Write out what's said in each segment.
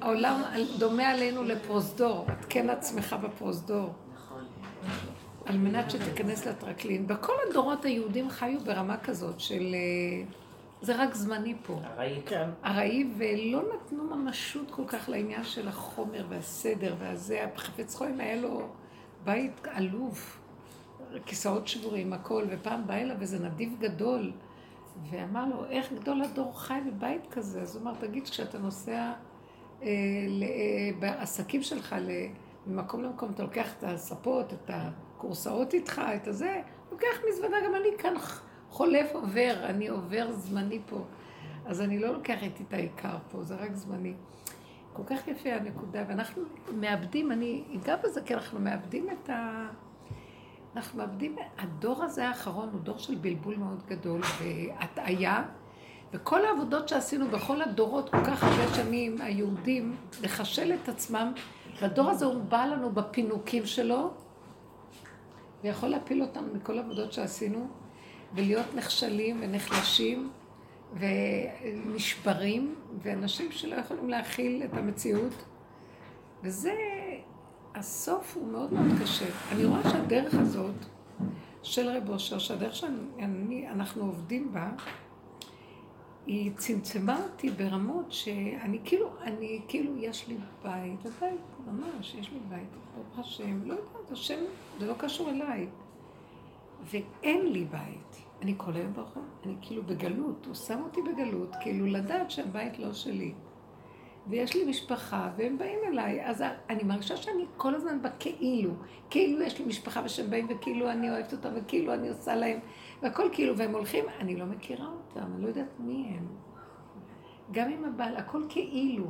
העולם דומה עלינו לפרוזדור, מתקן עצמך בפרוזדור. על מנת שתיכנס לטרקלין. בכל הדורות היהודים חיו ברמה כזאת של... זה רק זמני פה. הרעי, ולא נתנו ממשות כל כך לעניין של החומר והסדר והזה. חפץ חיים היה לו בית עלוב, כיסאות שבורים, הכל, ופעם בא אליו איזה נדיב גדול. ואמר לו, איך גדול הדור חי בבית כזה? אז הוא אמר, תגיד, כשאתה נוסע בעסקים שלך ממקום למקום, אתה לוקח את הספות, את הקורסאות איתך, את הזה, לוקח מזוודה, גם אני כאן חולף עובר, אני עובר זמני פה. אז אני לא לוקחת את העיקר פה, זה רק זמני. כל כך יפה הנקודה, ואנחנו מאבדים, אני אגע בזה, כי אנחנו מאבדים את ה... אנחנו מאבדים, הדור הזה האחרון הוא דור של בלבול מאוד גדול והטעיה, וכל העבודות שעשינו בכל הדורות, כל כך הרבה שנים, היהודים, לחשל את עצמם, והדור הזה הוא בא לנו בפינוקים שלו, ויכול להפיל אותם מכל העבודות שעשינו, ולהיות נחשלים ונחלשים ונשברים, ואנשים שלא יכולים להכיל את המציאות, וזה... הסוף הוא מאוד מאוד קשה. אני רואה שהדרך הזאת של רב אושר, שהדרך שאנחנו עובדים בה, היא צמצמה אותי ברמות שאני כאילו, יש לי בית, ממש, יש לי בית, ברוך השם, לא יודעת, השם, זה לא קשור אליי. ואין לי בית. אני כל היום ברחוב, אני כאילו בגלות, הוא שם אותי בגלות, כאילו לדעת שהבית לא שלי. ויש לי משפחה, והם באים אליי, אז אני מרגישה שאני כל הזמן בכאילו, כאילו יש לי משפחה ושהם באים, וכאילו אני אוהבת אותם, וכאילו אני עושה להם, והכל כאילו, והם הולכים, אני לא מכירה אותם, אני לא יודעת מי הם. גם עם הבעל, הכל כאילו.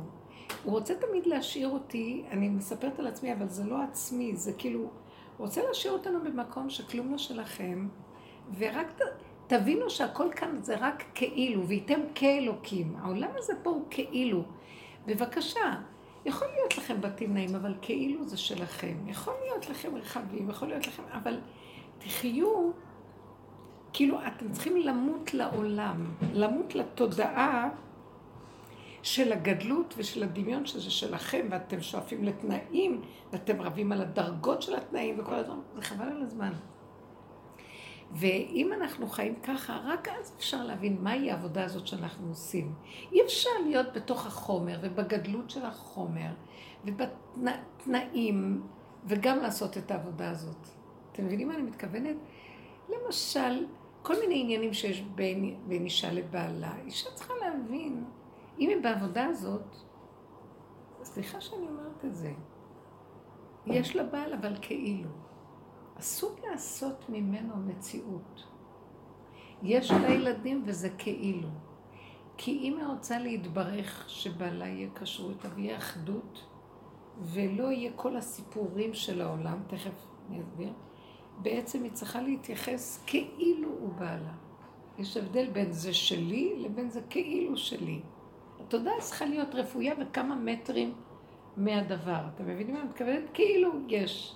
הוא רוצה תמיד להשאיר אותי, אני מספרת על עצמי, אבל זה לא עצמי, זה כאילו, הוא רוצה להשאיר אותנו במקום שכלום לא שלכם, ורק תבינו שהכל כאן זה רק כאילו, ואיתם כאלוקים. העולם הזה פה הוא כאילו. בבקשה, יכול להיות לכם בתים נעים, אבל כאילו זה שלכם. יכול להיות לכם רחבים, יכול להיות לכם, אבל תחיו, כאילו אתם צריכים למות לעולם, למות לתודעה של הגדלות ושל הדמיון שזה שלכם, ואתם שואפים לתנאים, ואתם רבים על הדרגות של התנאים וכל הדברים, זה חבל על הזמן. ואם אנחנו חיים ככה, רק אז אפשר להבין מהי העבודה הזאת שאנחנו עושים. אי אפשר להיות בתוך החומר ובגדלות של החומר ובתנאים וגם לעשות את העבודה הזאת. אתם מבינים מה אני מתכוונת? למשל, כל מיני עניינים שיש בין אישה לבעלה. אישה צריכה להבין, אם היא בעבודה הזאת, סליחה שאני אומרת את זה, יש לה בעל אבל כאילו. אסור לעשות ממנו מציאות. יש לה ילדים וזה כאילו. כי אם היא רוצה להתברך שבעלה יהיה קשרות, ויהיה אחדות, ולא יהיה כל הסיפורים של העולם, תכף נסביר, בעצם היא צריכה להתייחס כאילו הוא בעלה. יש הבדל בין זה שלי לבין זה כאילו שלי. התודעה צריכה להיות רפויה וכמה מטרים מהדבר. אתם מבינים מה אני מתכוונת? כאילו יש.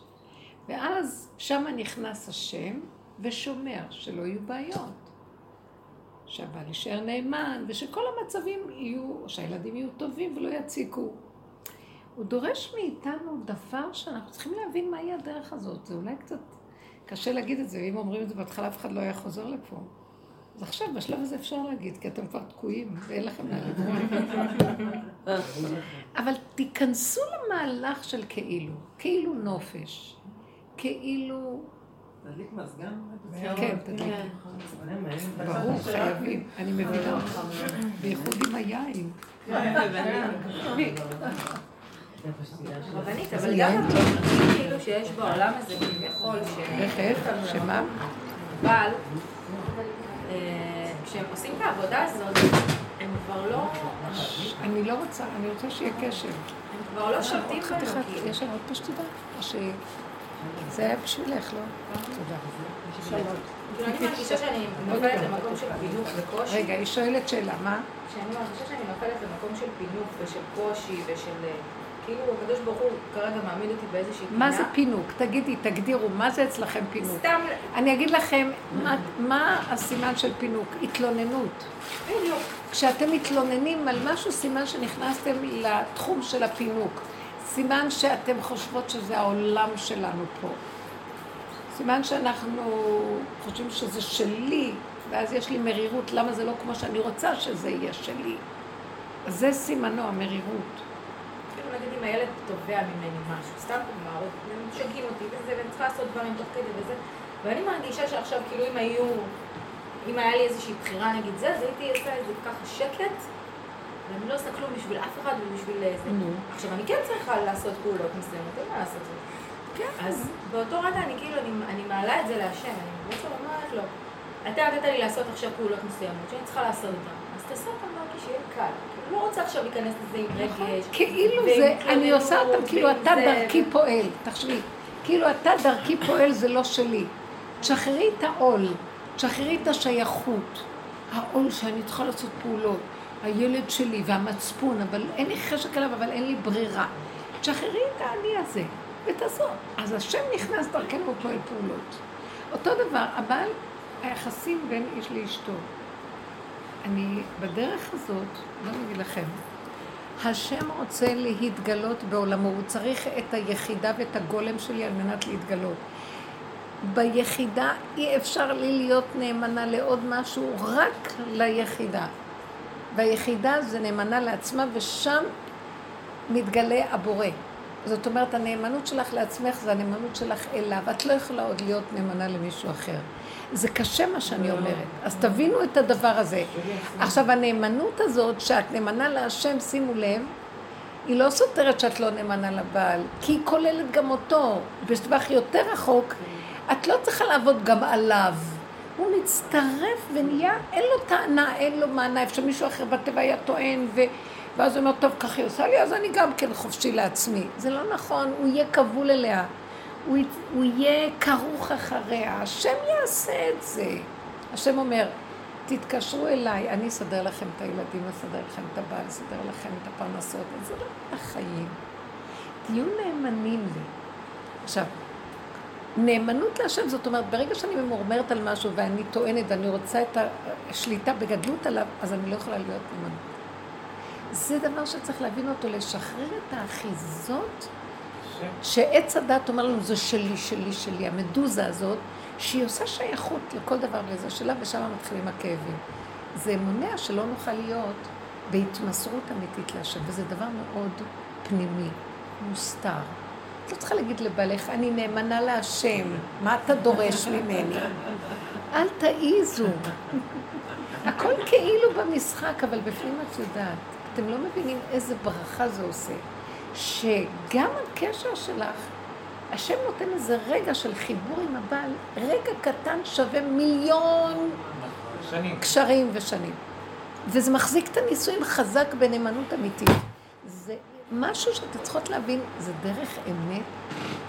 ואז שם נכנס השם ושומר שלא יהיו בעיות, שהבעל יישאר נאמן ושכל המצבים יהיו, שהילדים יהיו טובים ולא יציקו. הוא דורש מאיתנו דבר שאנחנו צריכים להבין מהי הדרך הזאת. זה אולי קצת קשה להגיד את זה, ואם אומרים את זה בהתחלה אף אחד לא היה חוזר לפה. אז עכשיו בשלב הזה אפשר להגיד, כי אתם כבר תקועים ואין לכם להגיד. אבל תיכנסו למהלך של כאילו, כאילו נופש. כאילו... תדליק מזגן? כן, תדליק. ברור, חייבים. אני מבינה אותך. בייחוד עם היין. רבנית, אבל גם את אומרת כאילו שיש בעולם הזה כביכול ש... שמה? אבל כשהם עושים את העבודה הזאת, הם כבר לא... אני לא רוצה, אני רוצה שיהיה קשב. הם כבר לא שולטים בנו. יש שם עוד פשטיבה? זה היה בשבילך, לא? תודה. אני מרגישה שאני נופלת למקום של פינוק וקושי. רגע, היא שואלת שאלה, מה? שאני מרגישה שאני נופלת למקום של פינוק ושל קושי ושל כאילו הקדוש ברוך הוא כרגע מעמיד אותי באיזושהי פינה. מה זה פינוק? תגידי, תגדירו, מה זה אצלכם פינוק? סתם. אני אגיד לכם, מה הסימן של פינוק? התלוננות. פינוק. כשאתם מתלוננים על משהו, סימן שנכנסתם לתחום של הפינוק. סימן שאתם חושבות שזה העולם שלנו פה. סימן שאנחנו חושבים שזה שלי, ואז יש לי מרירות, למה זה לא כמו שאני רוצה שזה יהיה שלי. זה סימנו, המרירות. כאילו נגיד אם הילד תובע ממני משהו, סתם כלומר, הם שגעים אותי וזה, ואני צריכה לעשות דברים תוך כדי וזה, ואני מרגישה שעכשיו כאילו אם היה לי איזושהי בחירה נגיד זה, אז הייתי עושה איזה ככה שקט, ואני לא עושה כלום בשביל אף אחד ובשביל איזה. עכשיו אני כן צריכה לעשות פעולות מסוימת, אין מה לעשות זה. כן. אז באותו רגע אני כאילו, אני מעלה את זה להשם, אני רוצה לומר לו, אתה נתת לי לעשות עכשיו פעולות מסוימות, שאני צריכה לעשות אותן, אז תעשה אותן רק שיהיה קל. אני לא רוצה עכשיו להיכנס לזה עם רגש. כאילו זה, אני עושה אותם, כאילו אתה דרכי פועל, תחשבי. כאילו אתה דרכי פועל זה לא שלי. תשחררי את העול, תשחררי את השייכות, העול שאני צריכה לעשות פעולות, הילד שלי והמצפון, אבל אין לי חשק עליו, אבל אין לי ברירה. תשחררי את העני הזה, ותעשו. אז השם נכנס דרכנו ופועל פעולות. אותו דבר, אבל היחסים בין איש לאשתו. אני בדרך הזאת, לא נגיד לכם, השם רוצה להתגלות בעולמו, הוא צריך את היחידה ואת הגולם שלי על מנת להתגלות. ביחידה אי אפשר לי להיות נאמנה לעוד משהו, רק ליחידה. והיחידה זה נאמנה לעצמה ושם מתגלה הבורא. זאת אומרת, הנאמנות שלך לעצמך זה הנאמנות שלך אליו, את לא יכולה עוד להיות נאמנה למישהו אחר. זה קשה מה שאני אומרת, אז תבינו את הדבר הזה. עכשיו, הנאמנות הזאת שאת נאמנה להשם, שימו לב, היא לא סותרת שאת לא נאמנה לבעל, כי היא כוללת גם אותו. בשטווח יותר רחוק, את לא צריכה לעבוד גם עליו. הוא מצטרף ונהיה, אין לו טענה, אין לו מענה, אפשר מישהו אחר בטבע היה טוען, ואז הוא אומר, טוב, כך היא עושה לי, אז אני גם כן חופשי לעצמי. זה לא נכון, הוא יהיה קבול אליה. הוא יהיה כרוך אחריה, השם יעשה את זה. השם אומר, תתקשרו אליי, אני אסדר לכם את הילדים, אסדר לכם את הבעל, אסדר לכם את הפרנסות, זה לא החיים. תהיו נאמנים לי. עכשיו, נאמנות להשם, זאת אומרת, ברגע שאני ממורמרת על משהו ואני טוענת ואני רוצה את השליטה בגדלות עליו, אז אני לא יכולה להיות נאמנות. זה דבר שצריך להבין אותו, לשחרר את האחיזות, שעץ הדת אומר לנו, זה שלי, שלי, שלי, המדוזה הזאת, שהיא עושה שייכות לכל דבר לזה שלה, ושם מתחילים הכאבים. זה מונע שלא נוכל להיות בהתמסרות אמיתית להשם, וזה דבר מאוד פנימי, מוסתר. את לא צריכה להגיד לבעלך, אני נאמנה להשם, מה אתה דורש ממני? אל תעיזו. הכל כאילו במשחק, אבל בפנים את יודעת, אתם לא מבינים איזה ברכה זה עושה. שגם הקשר שלך, השם נותן איזה רגע של חיבור עם הבעל, רגע קטן שווה מיליון שנים. קשרים ושנים. וזה מחזיק את הנישואים חזק בנאמנות אמיתית. זה משהו שאתה צריכות להבין, זה דרך אמת,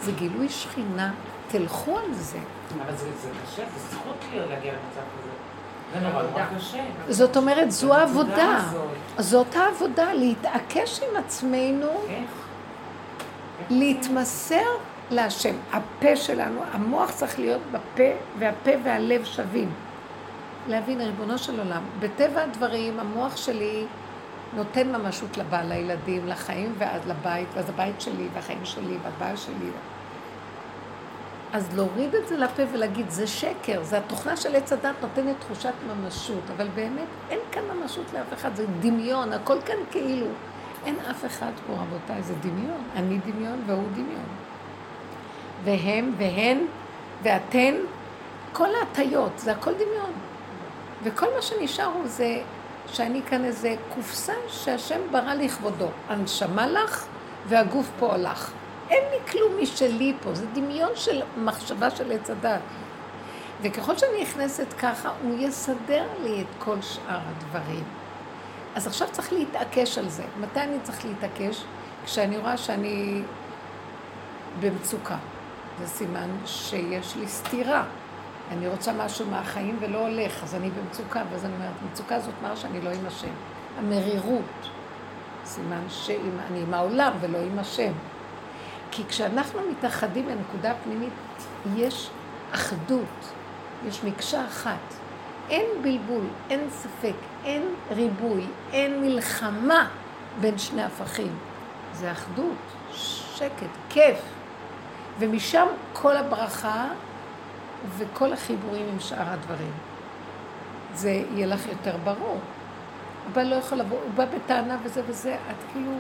זה גילוי שכינה, תלכו על זה. אבל זה קשה, זה זכות להיות להגיע למצב הזה. זאת אומרת, זו העבודה, זאת העבודה, להתעקש עם עצמנו, להתמסר להשם. הפה שלנו, המוח צריך להיות בפה, והפה והלב שווים. להבין, ריבונו של עולם, בטבע הדברים, המוח שלי נותן ממשות לבעל, לילדים, לחיים, ואז לבית, ואז הבית שלי, והחיים שלי, והבעל שלי. אז להוריד את זה לפה ולהגיד, זה שקר, זה התוכנה של עץ הדת נותנת תחושת ממשות, אבל באמת אין כאן ממשות לאף אחד, זה דמיון, הכל כאן כאילו. אין אף אחד פה, רבותיי, זה דמיון, אני דמיון והוא דמיון. והם והן ואתן, כל ההטיות, זה הכל דמיון. וכל מה שנשאר הוא זה, שאני כאן איזה קופסה שהשם ברא לכבודו, הנשמה לך והגוף פה הולך. אין לי כלום משלי פה, זה דמיון של מחשבה של עץ הדת. וככל שאני נכנסת ככה, הוא יסדר לי את כל שאר הדברים. אז עכשיו צריך להתעקש על זה. מתי אני צריך להתעקש? כשאני רואה שאני במצוקה. זה סימן שיש לי סתירה. אני רוצה משהו מהחיים ולא הולך, אז אני במצוקה, ואז אני אומרת, המצוקה הזאת מראה שאני לא עם השם. המרירות. סימן שאני עם העולם ולא עם השם. כי כשאנחנו מתאחדים בנקודה הפנימית, יש אחדות, יש מקשה אחת. אין בלבול, אין ספק, אין ריבוי, אין מלחמה בין שני הפכים. זה אחדות, שקט, כיף. ומשם כל הברכה וכל החיבורים עם שאר הדברים. זה יהיה לך יותר ברור. הוא לא יכול לבוא, הוא בא בטענה וזה וזה, את כאילו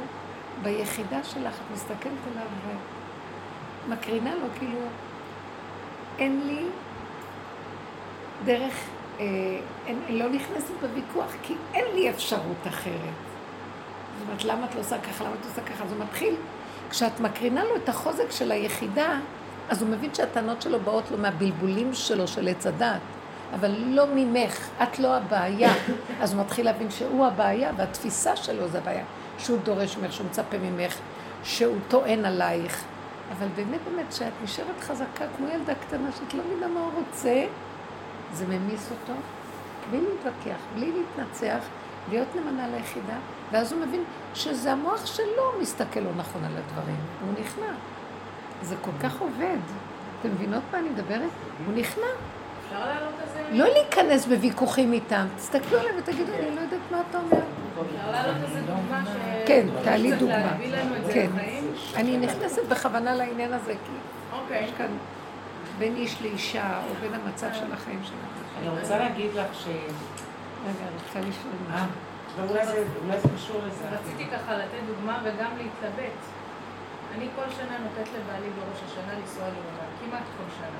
ביחידה שלך, את מסתכלת עליו ומקרינה לו, כאילו אין לי דרך, לא נכנסת בוויכוח, כי אין לי אפשרות אחרת. זאת אומרת, למה את לא עושה ככה, למה את עושה ככה? זה מתחיל. כשאת מקרינה לו את החוזק של היחידה, אז הוא מבין שהטענות שלו באות לו מהבלבולים שלו של עץ הדעת. אבל לא ממך, את לא הבעיה. אז הוא מתחיל להבין שהוא הבעיה, והתפיסה שלו זה הבעיה. שהוא דורש ממך, שהוא מצפה ממך, שהוא טוען עלייך. אבל באמת באמת שאת נשארת חזקה כמו ילדה קטנה שאת לא מבינה מה הוא רוצה, זה ממיס אותו, בלי להתווכח, בלי להתנצח, להיות נמנה ליחידה, ואז הוא מבין שזה המוח שלו מסתכל לא נכון על הדברים. הוא נכנע. זה כל כך עובד. אתם מבינות מה אני מדברת? הוא נכנע. אפשר להעלות את זה? לא להיכנס בוויכוחים איתם. תסתכלו עליו ותגידו, אני לא יודעת מה אתה אומר. אפשר להעלות את זה דוגמה ש... כן, תעלי דוגמה. כן. אני נכנסת בכוונה לעניין הזה, כי... אוקיי. בין איש לאישה, או בין המצב של החיים שלנו. אני רוצה להגיד לך ש... רגע, אני רוצה לשאול מה. ואולי זה קשור לזה. רציתי ככה לתת דוגמה וגם להתלבט. אני כל שנה נותנת לבעלי בראש השנה לנסוע לרבה, כמעט כל שנה.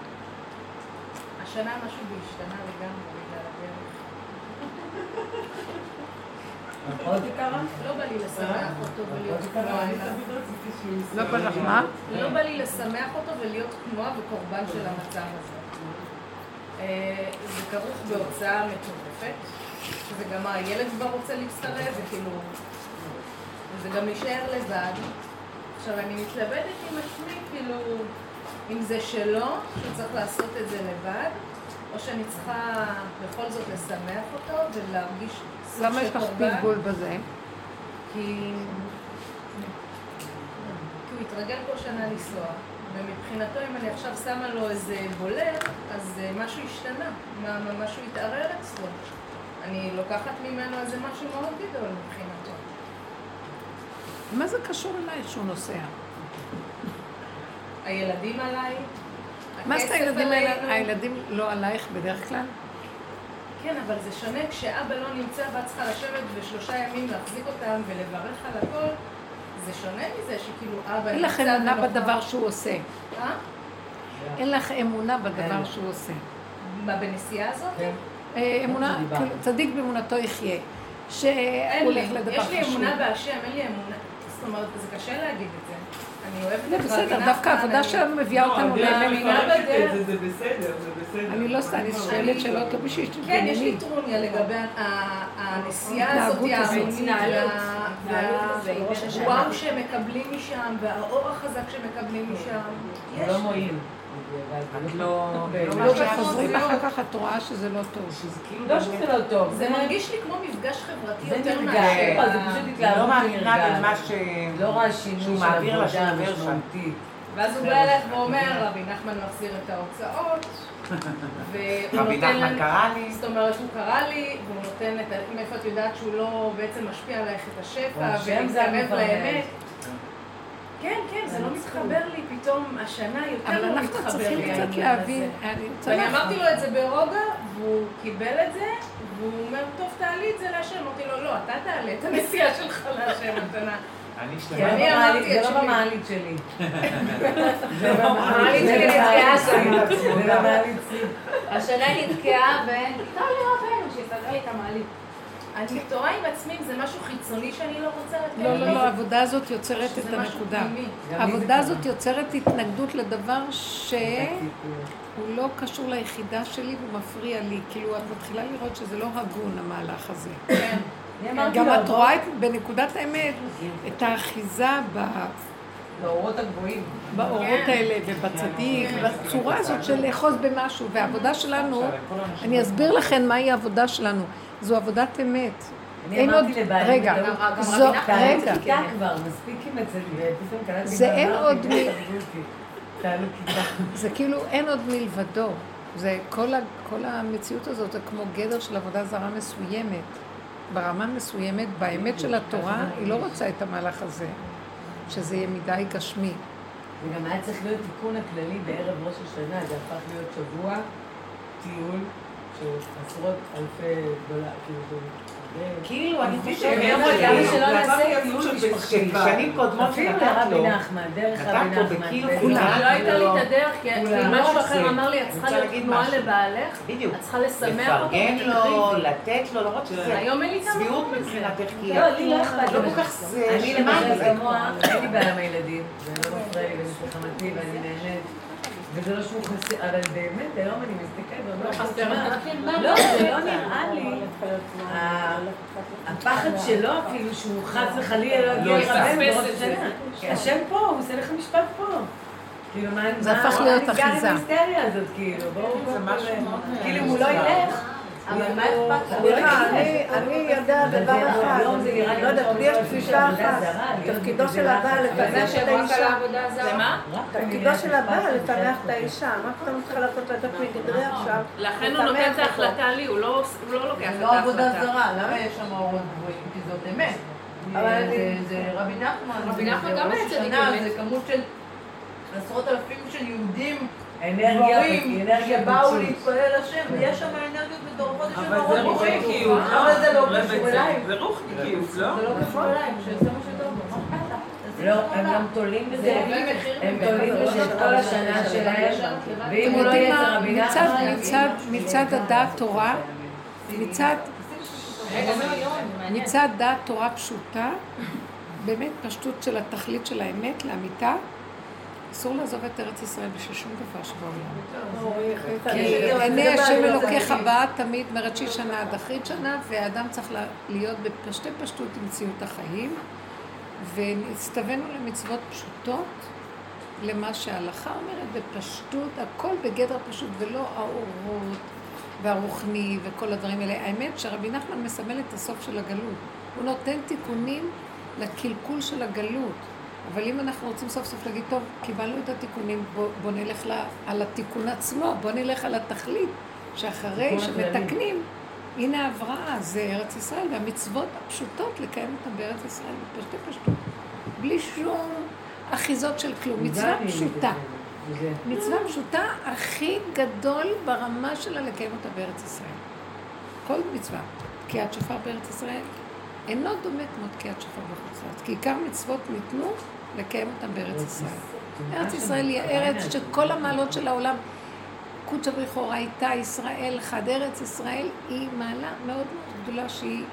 השנה משהו בהשתנה לגמרי בגלל הדרך. עוד יקרה? לא בא לי לשמח אותו ולהיות כמוה. לא בא לך מה? לא בא לי לשמח אותו ולהיות כמוה וקורבן של המצב הזה. זה כרוך בהוצאה מטורפת, שזה גם הילד כבר רוצה להצטרף, וזה גם להישאר לבד. עכשיו אני מתלבטת עם עצמי, כאילו, אם זה שלו, שצריך לעשות את זה לבד, או שאני צריכה בכל זאת לשמח אותו ולהרגיש... למה יש לך פלבול בזה? כי הוא התרגל כל שנה לנסוע, ומבחינתו אם אני עכשיו שמה לו איזה בולר, אז משהו השתנה, משהו התערער אצלו. אני לוקחת ממנו איזה משהו מאוד גדול מבחינתו. מה זה קשור אליי שהוא נוסע? הילדים עליי, הכסף עלינו. הילדים לא עלייך בדרך כלל? כן, אבל זה שונה כשאבא לא נמצא ואת צריכה לשבת ושלושה ימים להחזיק אותם ולברך על הכל. זה שונה מזה שכאילו אבא... אין לך אמונה בדבר שהוא עושה. אה? אין לך אמונה בדבר שהוא עושה. מה, בנסיעה הזאת? אמונה, צדיק באמונתו יחיה. אין לי, יש לי אמונה בהשם, אין לי אמונה. זאת אומרת, זה קשה להגיד את זה. אני אוהבת לך. בסדר, דווקא העבודה שלנו מביאה אותנו לאמין. זה בסדר, זה בסדר. אני לא סתם, אני שואלת שאלות לא בשביל שתתבונני. כן, יש לי טרוניה לגבי הנסיעה הזאת, המנהלות, והוואו שמקבלים משם, והאור החזק שמקבלים משם. לא מועיל. לא חוזרים אחר כך, את רואה שזה לא טוב. לא שזה לא טוב. זה מרגיש לי כמו מפגש חברתי יותר מאשר. זה פשוט התלהבות מרגש. לא רואה שינוי מעביר לשעבר שמתית. ואז הוא בא אליך ואומר, רבי נחמן מחזיר את ההוצאות. רבי נחמן קרא לי. זאת אומרת, הוא קרא לי, והוא נותן את... מאיפה את יודעת שהוא לא בעצם משפיע עלייך את השפע, ומתערב לאמת. כן, כן, זה לא מתחבר לי, פתאום השנה יותר לא מתחבר לי. אבל אנחנו צריכים קצת להבין. ואני אמרתי לו את זה ברוגע, והוא קיבל את זה, והוא אומר, טוב, תעלי את זה להשם. אמרתי לו, לא, אתה תעלה את הנסיעה שלך להשם, מתנה. כי אני אמרתי את שלי. זה לא במעלית שלי. זה במעלית שלי נתקעה שם. זה במעלית שלי. השנה נתקעה, טוב לראות לנו, שיפגע לי את המעלית. אני תוהה עם עצמי, זה משהו חיצוני שאני לא רוצה לתת. לא, לא, לא, העבודה הזאת יוצרת את הנקודה. העבודה הזאת יוצרת התנגדות לדבר שהוא לא קשור ליחידה שלי ומפריע לי. כאילו, את מתחילה לראות שזה לא הגון, המהלך הזה. כן. גם את רואה בנקודת האמת את האחיזה באורות הגבוהים. באורות האלה ובצדיק, בצורה הזאת של לאחוז במשהו. והעבודה שלנו, אני אסביר לכם מהי העבודה שלנו. זו עבודת אמת, אני אמרתי לבעלי, רגע, תעלו כיתה כבר, מספיק עם את זה, זה אין עוד מי... תעלו כיתה. זה כאילו אין עוד מלבדו, כל המציאות הזאת זה כמו גדר של עבודה זרה מסוימת, ברמה מסוימת, באמת של התורה, היא לא רוצה את המהלך הזה, שזה יהיה מדי גשמי. וגם היה צריך להיות תיקון הכללי בערב ראש השנה, זה הפך להיות שבוע, טיול, שעשרות אלפי דולר, כאילו, אני חושבת, גם שלא נעשה טיול משפחתי, שנים קודמות שנתת לו, נתת לו בכאילו כולה. לא הייתה לי את הדרך, כי משהו אחר אמר לי, את צריכה להיות תנועה לבעלך, את צריכה לשמח אותו. לפרגן לו, לתת לו, למרות שזה צביעות מבחינתך, כי את לא כל כך זה. אני למעלה כמוה, אין לי בעיה מהילדים, זה לא מפריע לי, ואני חמתי ואני נהנית. וזה לא שהוא חסר, אבל באמת, היום אני מסתכלת, לא חסרה. לא, זה לא נראה לי. הפחד שלו, כאילו שהוא חס וחלילה, לא יפספס את זה. השם פה, הוא עושה לך משפט פה. כאילו, מה... זה הפך להיות אחיזה. אני גר עם היסטריה הזאת, כאילו, בואו... זה משהו מאוד... כאילו, אם הוא לא ילך, אבל מה אכפת? אני יודע דבר אחד, לא יודעת, לי יש תפישה אחת, תפקידו של הבעל לפנח את האישה. תפקידו של הבעל לפנח את האישה, מה אתה מתחיל לעשות לתת מגדרי עכשיו? לכן הוא נותן את ההחלטה לי, הוא לא לוקח את ההחלטה. לא עבודה זרה, למה יש שם אורות גבוהים? כי זאת אמת. אבל זה רבי נחמן, רבי נחמן גם היה צדיק, זה כמות של עשרות אלפים של יהודים, אנרגיה, שבאו להתפלל השם, ויש שם אנרגיות מדורכות, יש שם אורות רוחניות, אבל זה לא קשור אליי. זה רוחניות, לא? זה לא קשור אליי, שזה מה שטוב, לא, הם גם תולים בזה, הם תולים בזה את כל השנה שלהם, ואם הוא לא יהיה זה רבינה אחריה. מצד הדעת תורה, מצד דעת תורה פשוטה, באמת פשטות של התכלית של האמת לאמיתה, אסור לעזוב את ארץ ישראל בשביל שום דבר שבעולם. כי עיני השם אלוקיך הבאה תמיד מראשית שנה עד אחרית שנה, והאדם צריך להיות בפשטי פשטות במציאות החיים, והסתוונו למצוות פשוטות, למה שההלכה אומרת, בפשטות, הכל בגדר פשוט, ולא האורות והרוחני וכל הדברים האלה. האמת שרבי נחמן מסמל את הסוף של הגלות. הוא נותן תיקונים לקלקול של הגלות. אבל אם אנחנו רוצים סוף סוף להגיד, טוב, קיבלנו את התיקונים, בוא נלך על התיקון עצמו, בוא נלך על התכלית, שאחרי שמתקנים, הנה ההבראה, זה ארץ ישראל, והמצוות הפשוטות לקיים אותן בארץ ישראל, פשוטי פשוטות, בלי שום אחיזות של כלום, מצווה פשוטה. מצווה פשוטה הכי גדול ברמה שלה לקיים אותה בארץ ישראל. כל מצווה, תקיעת שופר בארץ ישראל, אינו דומה כמו תקיעת שופר בחוץ לארץ, כי עיקר מצוות ניתנו לקיים אותם בארץ ישראל. ארץ ישראל היא הארץ שכל המעלות של העולם, קודש הבריחור הייתה ישראל, חד ארץ ישראל היא מעלה מאוד מאוד גדולה שהיא,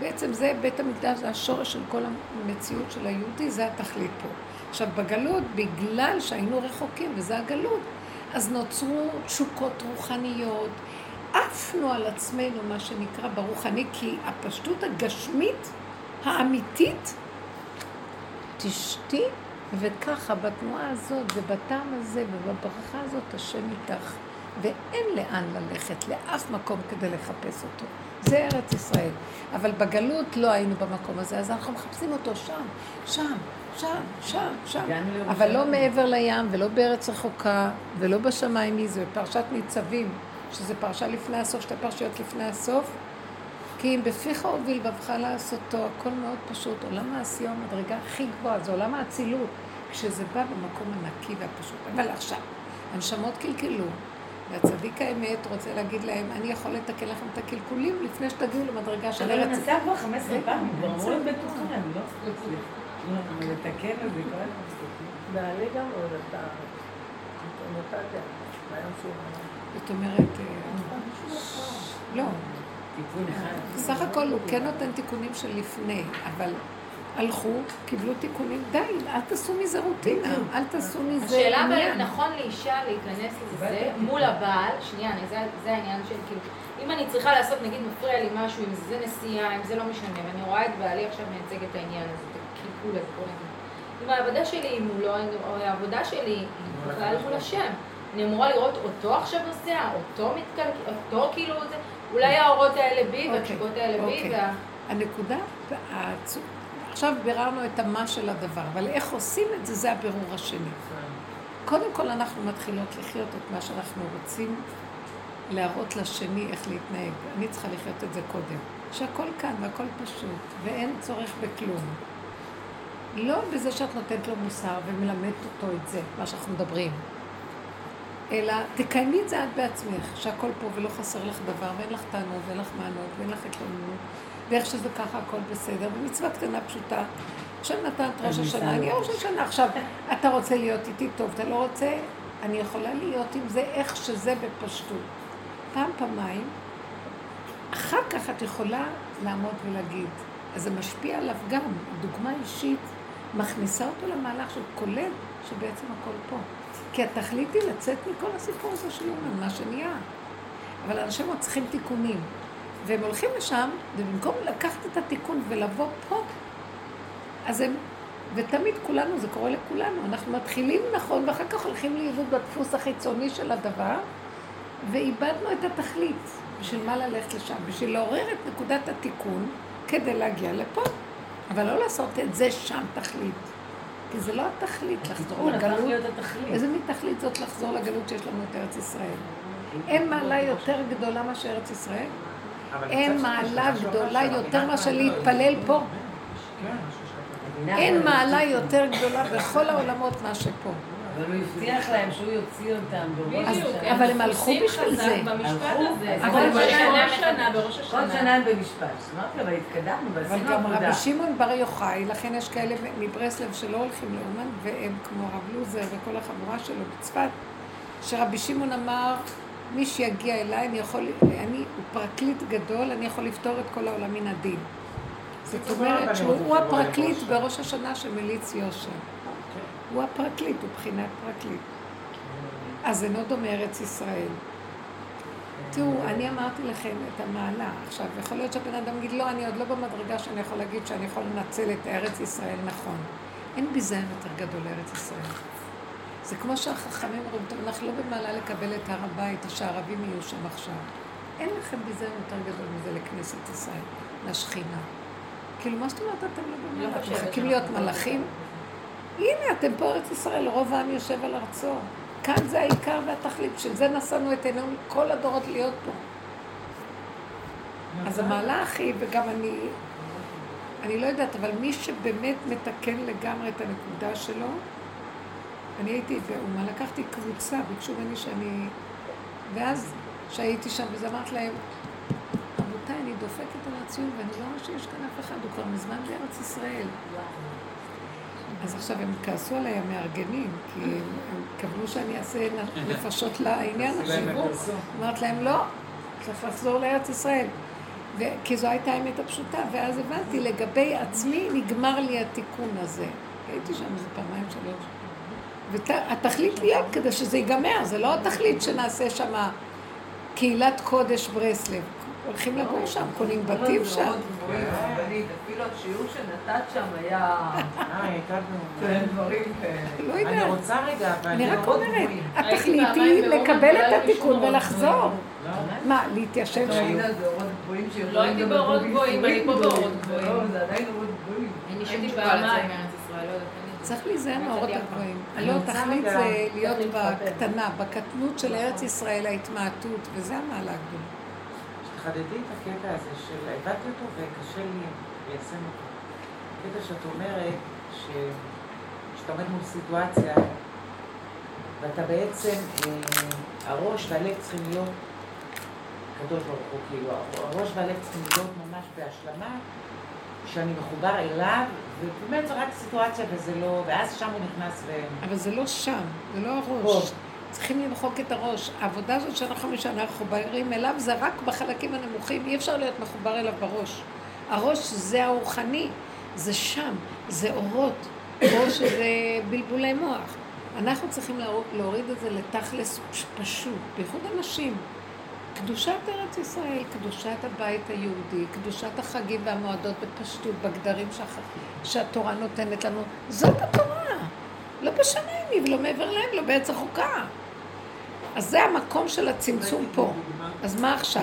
בעצם זה בית המקדש, זה השורש של כל המציאות של היהודי, זה התכלית פה. עכשיו בגלות, בגלל שהיינו רחוקים וזה הגלות, אז נוצרו תשוקות רוחניות, עפנו על עצמנו, מה שנקרא ברוחני, כי הפשטות הגשמית, האמיתית, תשתי, וככה בתנועה הזאת ובטעם הזה ובברכה הזאת השם איתך, ואין לאן ללכת, לאף מקום כדי לחפש אותו. זה ארץ ישראל, אבל בגלות לא היינו במקום הזה, אז אנחנו מחפשים אותו שם, שם, שם, שם, שם, אבל לא מעבר לים ולא בארץ רחוקה ולא בשמיים היא, זה בפרשת ניצבים. שזה פרשה לפני הסוף, שתי פרשיות לפני הסוף, כי אם בפיך הוביל בבך לעשותו, הכל מאוד פשוט, עולם העשייה הוא מדרגה הכי גבוהה, זה עולם האצילות, כשזה בא במקום הנקי והפשוט. אבל עכשיו, הנשמות קלקלו, והצדיק האמת רוצה להגיד להם, אני יכול לתקן לכם את הקלקולים לפני שתגיעו למדרגה של ארץ. אבל נעשה כבר 15 פעם, כבר אמרו את בטוחם, לא? אבל לתקן את זה, כבר אנחנו מסתכלים. בעלי גם עוד אתה, נותתיה, ביום שהוא אמר. זאת אומרת, לא, בסך הכל הוא כן נותן תיקונים של לפני, אבל הלכו, קיבלו תיקונים, די, אל תעשו מזה רוטינה, אל תעשו מזה... השאלה באמת, נכון לאישה להיכנס לזה מול הבעל, שנייה, זה העניין של כאילו, אם אני צריכה לעשות, נגיד, מפריע לי משהו, אם זה נסיעה, אם זה לא משנה, ואני רואה את בעלי עכשיו מייצג את העניין הזה, את הקלקול הזה, כל העניין. אם העבודה שלי, אם הוא לא, או העבודה שלי, היא בכלל מול השם. אני אמורה לראות אותו עכשיו נוסע, אותו מתקלקל, אותו כאילו, אולי האורות האלה בי והתשוקות האלה בי וה... הנקודה, עכשיו ביררנו את המה של הדבר, אבל איך עושים את זה, זה הבירור השני. קודם כל אנחנו מתחילות לחיות את מה שאנחנו רוצים להראות לשני איך להתנהג. אני צריכה לחיות את זה קודם. שהכל כאן והכל פשוט, ואין צורך בכלום. לא בזה שאת נותנת לו מוסר ומלמדת אותו את זה, מה שאנחנו מדברים. אלא תקיימי את זה עד בעצמך, שהכל פה ולא חסר לך דבר, ואין לך טענות, ואין לך מענות, ואין לך התלונות, ואיך שזה ככה הכל בסדר, ומצווה קטנה פשוטה. עכשיו נתנת ראש השנה, אני ראש השנה. עכשיו, אתה רוצה להיות איתי טוב, אתה לא רוצה, אני יכולה להיות עם זה איך שזה בפשטות. פעם, פעמיים, אחר כך את יכולה לעמוד ולהגיד. אז זה משפיע עליו גם, דוגמה אישית, מכניסה אותו למהלך של כולל, שבעצם הכל פה. כי את תחליטי לצאת מכל הסיפור הזה של יומן, מה שנהיה. אבל אנשים עוד צריכים תיקונים, והם הולכים לשם, ובמקום לקחת את התיקון ולבוא פה, אז הם, ותמיד כולנו, זה קורה לכולנו, אנחנו מתחילים נכון, ואחר כך הולכים לאיבוד בדפוס החיצוני של הדבר, ואיבדנו את התכלית, בשביל מה ללכת לשם, בשביל לעורר את נקודת התיקון, כדי להגיע לפה, אבל לא לעשות את זה שם תכלית. כי זה לא התכלית לחזור לגלות. איזה מין תכלית זאת לחזור לגלות שיש לנו את ארץ ישראל? אין מעלה יותר גדולה מאשר ארץ ישראל? אין מעלה גדולה יותר מאשר להתפלל פה? אין מעלה יותר גדולה בכל העולמות מאשר פה. אבל הוא הבטיח להם שהוא יוציא אותם בראש השנה. אבל הם הלכו בשביל זה. אבל הם הלכו בראש השנה. כל שנה הם במשפט. אמרתי, אבל התקדמנו, ועשינו עבודה. אבל גם רבי שמעון בר יוחאי, לכן יש כאלה מברסלב שלא הולכים לאומן, והם כמו רב לוזר וכל החבורה שלו בצפת, שרבי שמעון אמר, מי שיגיע אליי, הוא פרקליט גדול, אני יכול לפתור את כל העולם מן הדין. זאת אומרת שהוא הפרקליט בראש השנה שמליץ יושר. הוא הפרקליט, הוא בחינת פרקליט. אז אינו דומה ארץ ישראל. תראו, אני אמרתי לכם את המעלה עכשיו. יכול להיות שהבן אדם יגיד, לא, אני עוד לא במדרגה שאני יכול להגיד שאני יכול לנצל את ארץ ישראל נכון. אין ביזיון יותר גדול לארץ ישראל. זה כמו שהחכמים אומרים, אנחנו לא במעלה לקבל את הר הבית, שהערבים יהיו שם עכשיו. אין לכם ביזיון יותר גדול מזה לכנסת ישראל, לשכינה. כאילו, מה שאתם אומרת, אתם לא במעלה. אתם מחכים להיות מלאכים? הנה, אתם פה ארץ ישראל, רוב העם יושב על ארצו. כאן זה העיקר והתכלית, של זה נשאנו את עינינו כל הדורות להיות פה. אז המעלה הכי, וגם אני לא יודעת, אבל מי שבאמת מתקן לגמרי את הנקודה שלו, אני הייתי באומה, לקחתי קבוצה, ביקשו ממני שאני... ואז שהייתי שם, וזה אמרת להם, רבותיי, אני דופקת על הציון, ואני לא רואה שיש כאן אף אחד, הוא כבר מזמן בארץ ישראל. אז עכשיו הם כעסו עליי המארגנים, כי הם קבלו שאני אעשה נפשות לעניין השיווק. אמרת להם, לא, צריך לחזור לארץ ישראל. כי זו הייתה האמת הפשוטה, ואז הבנתי, לגבי עצמי נגמר לי התיקון הזה. הייתי שם איזה פעמיים שלוש. והתכלית להיות כדי שזה ייגמר, זה לא התכלית שנעשה שם קהילת קודש ברסלב. הולכים לגור שם, קונים בתים שם. מאוד דברים, רבנית, אפילו השיעור שנתת שם היה... דברים כאלה. לא יודעת. אני רוצה רגע, אבל... אני רק אומרת, התכלית היא לקבל את התיקון ולחזור. מה, להתיישב שם? לא הייתי באורות גבוהים, אני פה באורות גבוהים. לא, זה עדיין אורות גבוהים. אני נשאתי פעמיים מארץ ישראל, לא יודעת. צריך להיזהר מהאורות הגבוהים. לא, תכלית זה להיות בקטנה, בקטנות של ארץ ישראל, ההתמעטות, וזה המעלה הגדולה. חדדי את הקטע הזה של הבאתי אותו וקשה לי ליישם אותו. הקטע שאת אומרת שאתה עומד מול סיטואציה ואתה בעצם, הראש והלב צריכים להיות קדוש ברוך הוא, כאילו הראש והלב צריכים להיות ממש בהשלמה שאני מחובר אליו ובאמת זה רק סיטואציה וזה לא, ואז שם הוא נכנס ו... אבל זה לא שם, זה לא הראש. צריכים למחוק את הראש. העבודה הזאת שאנחנו מחוברים אליו זה רק בחלקים הנמוכים, אי אפשר להיות מחובר אליו בראש. הראש זה הרוחני, זה שם, זה אורות, ראש זה בלבולי מוח. אנחנו צריכים להוריד את זה לתכלס פשוט, בייחוד אנשים. קדושת ארץ ישראל, קדושת הבית היהודי, קדושת החגים והמועדות בפשטות, בגדרים שהתורה נותנת לנו, זאת התורה. לא בשניים, ולא מעבר להם, לא בעץ החוקה. אז זה המקום של הצמצום פה. אז מה עכשיו?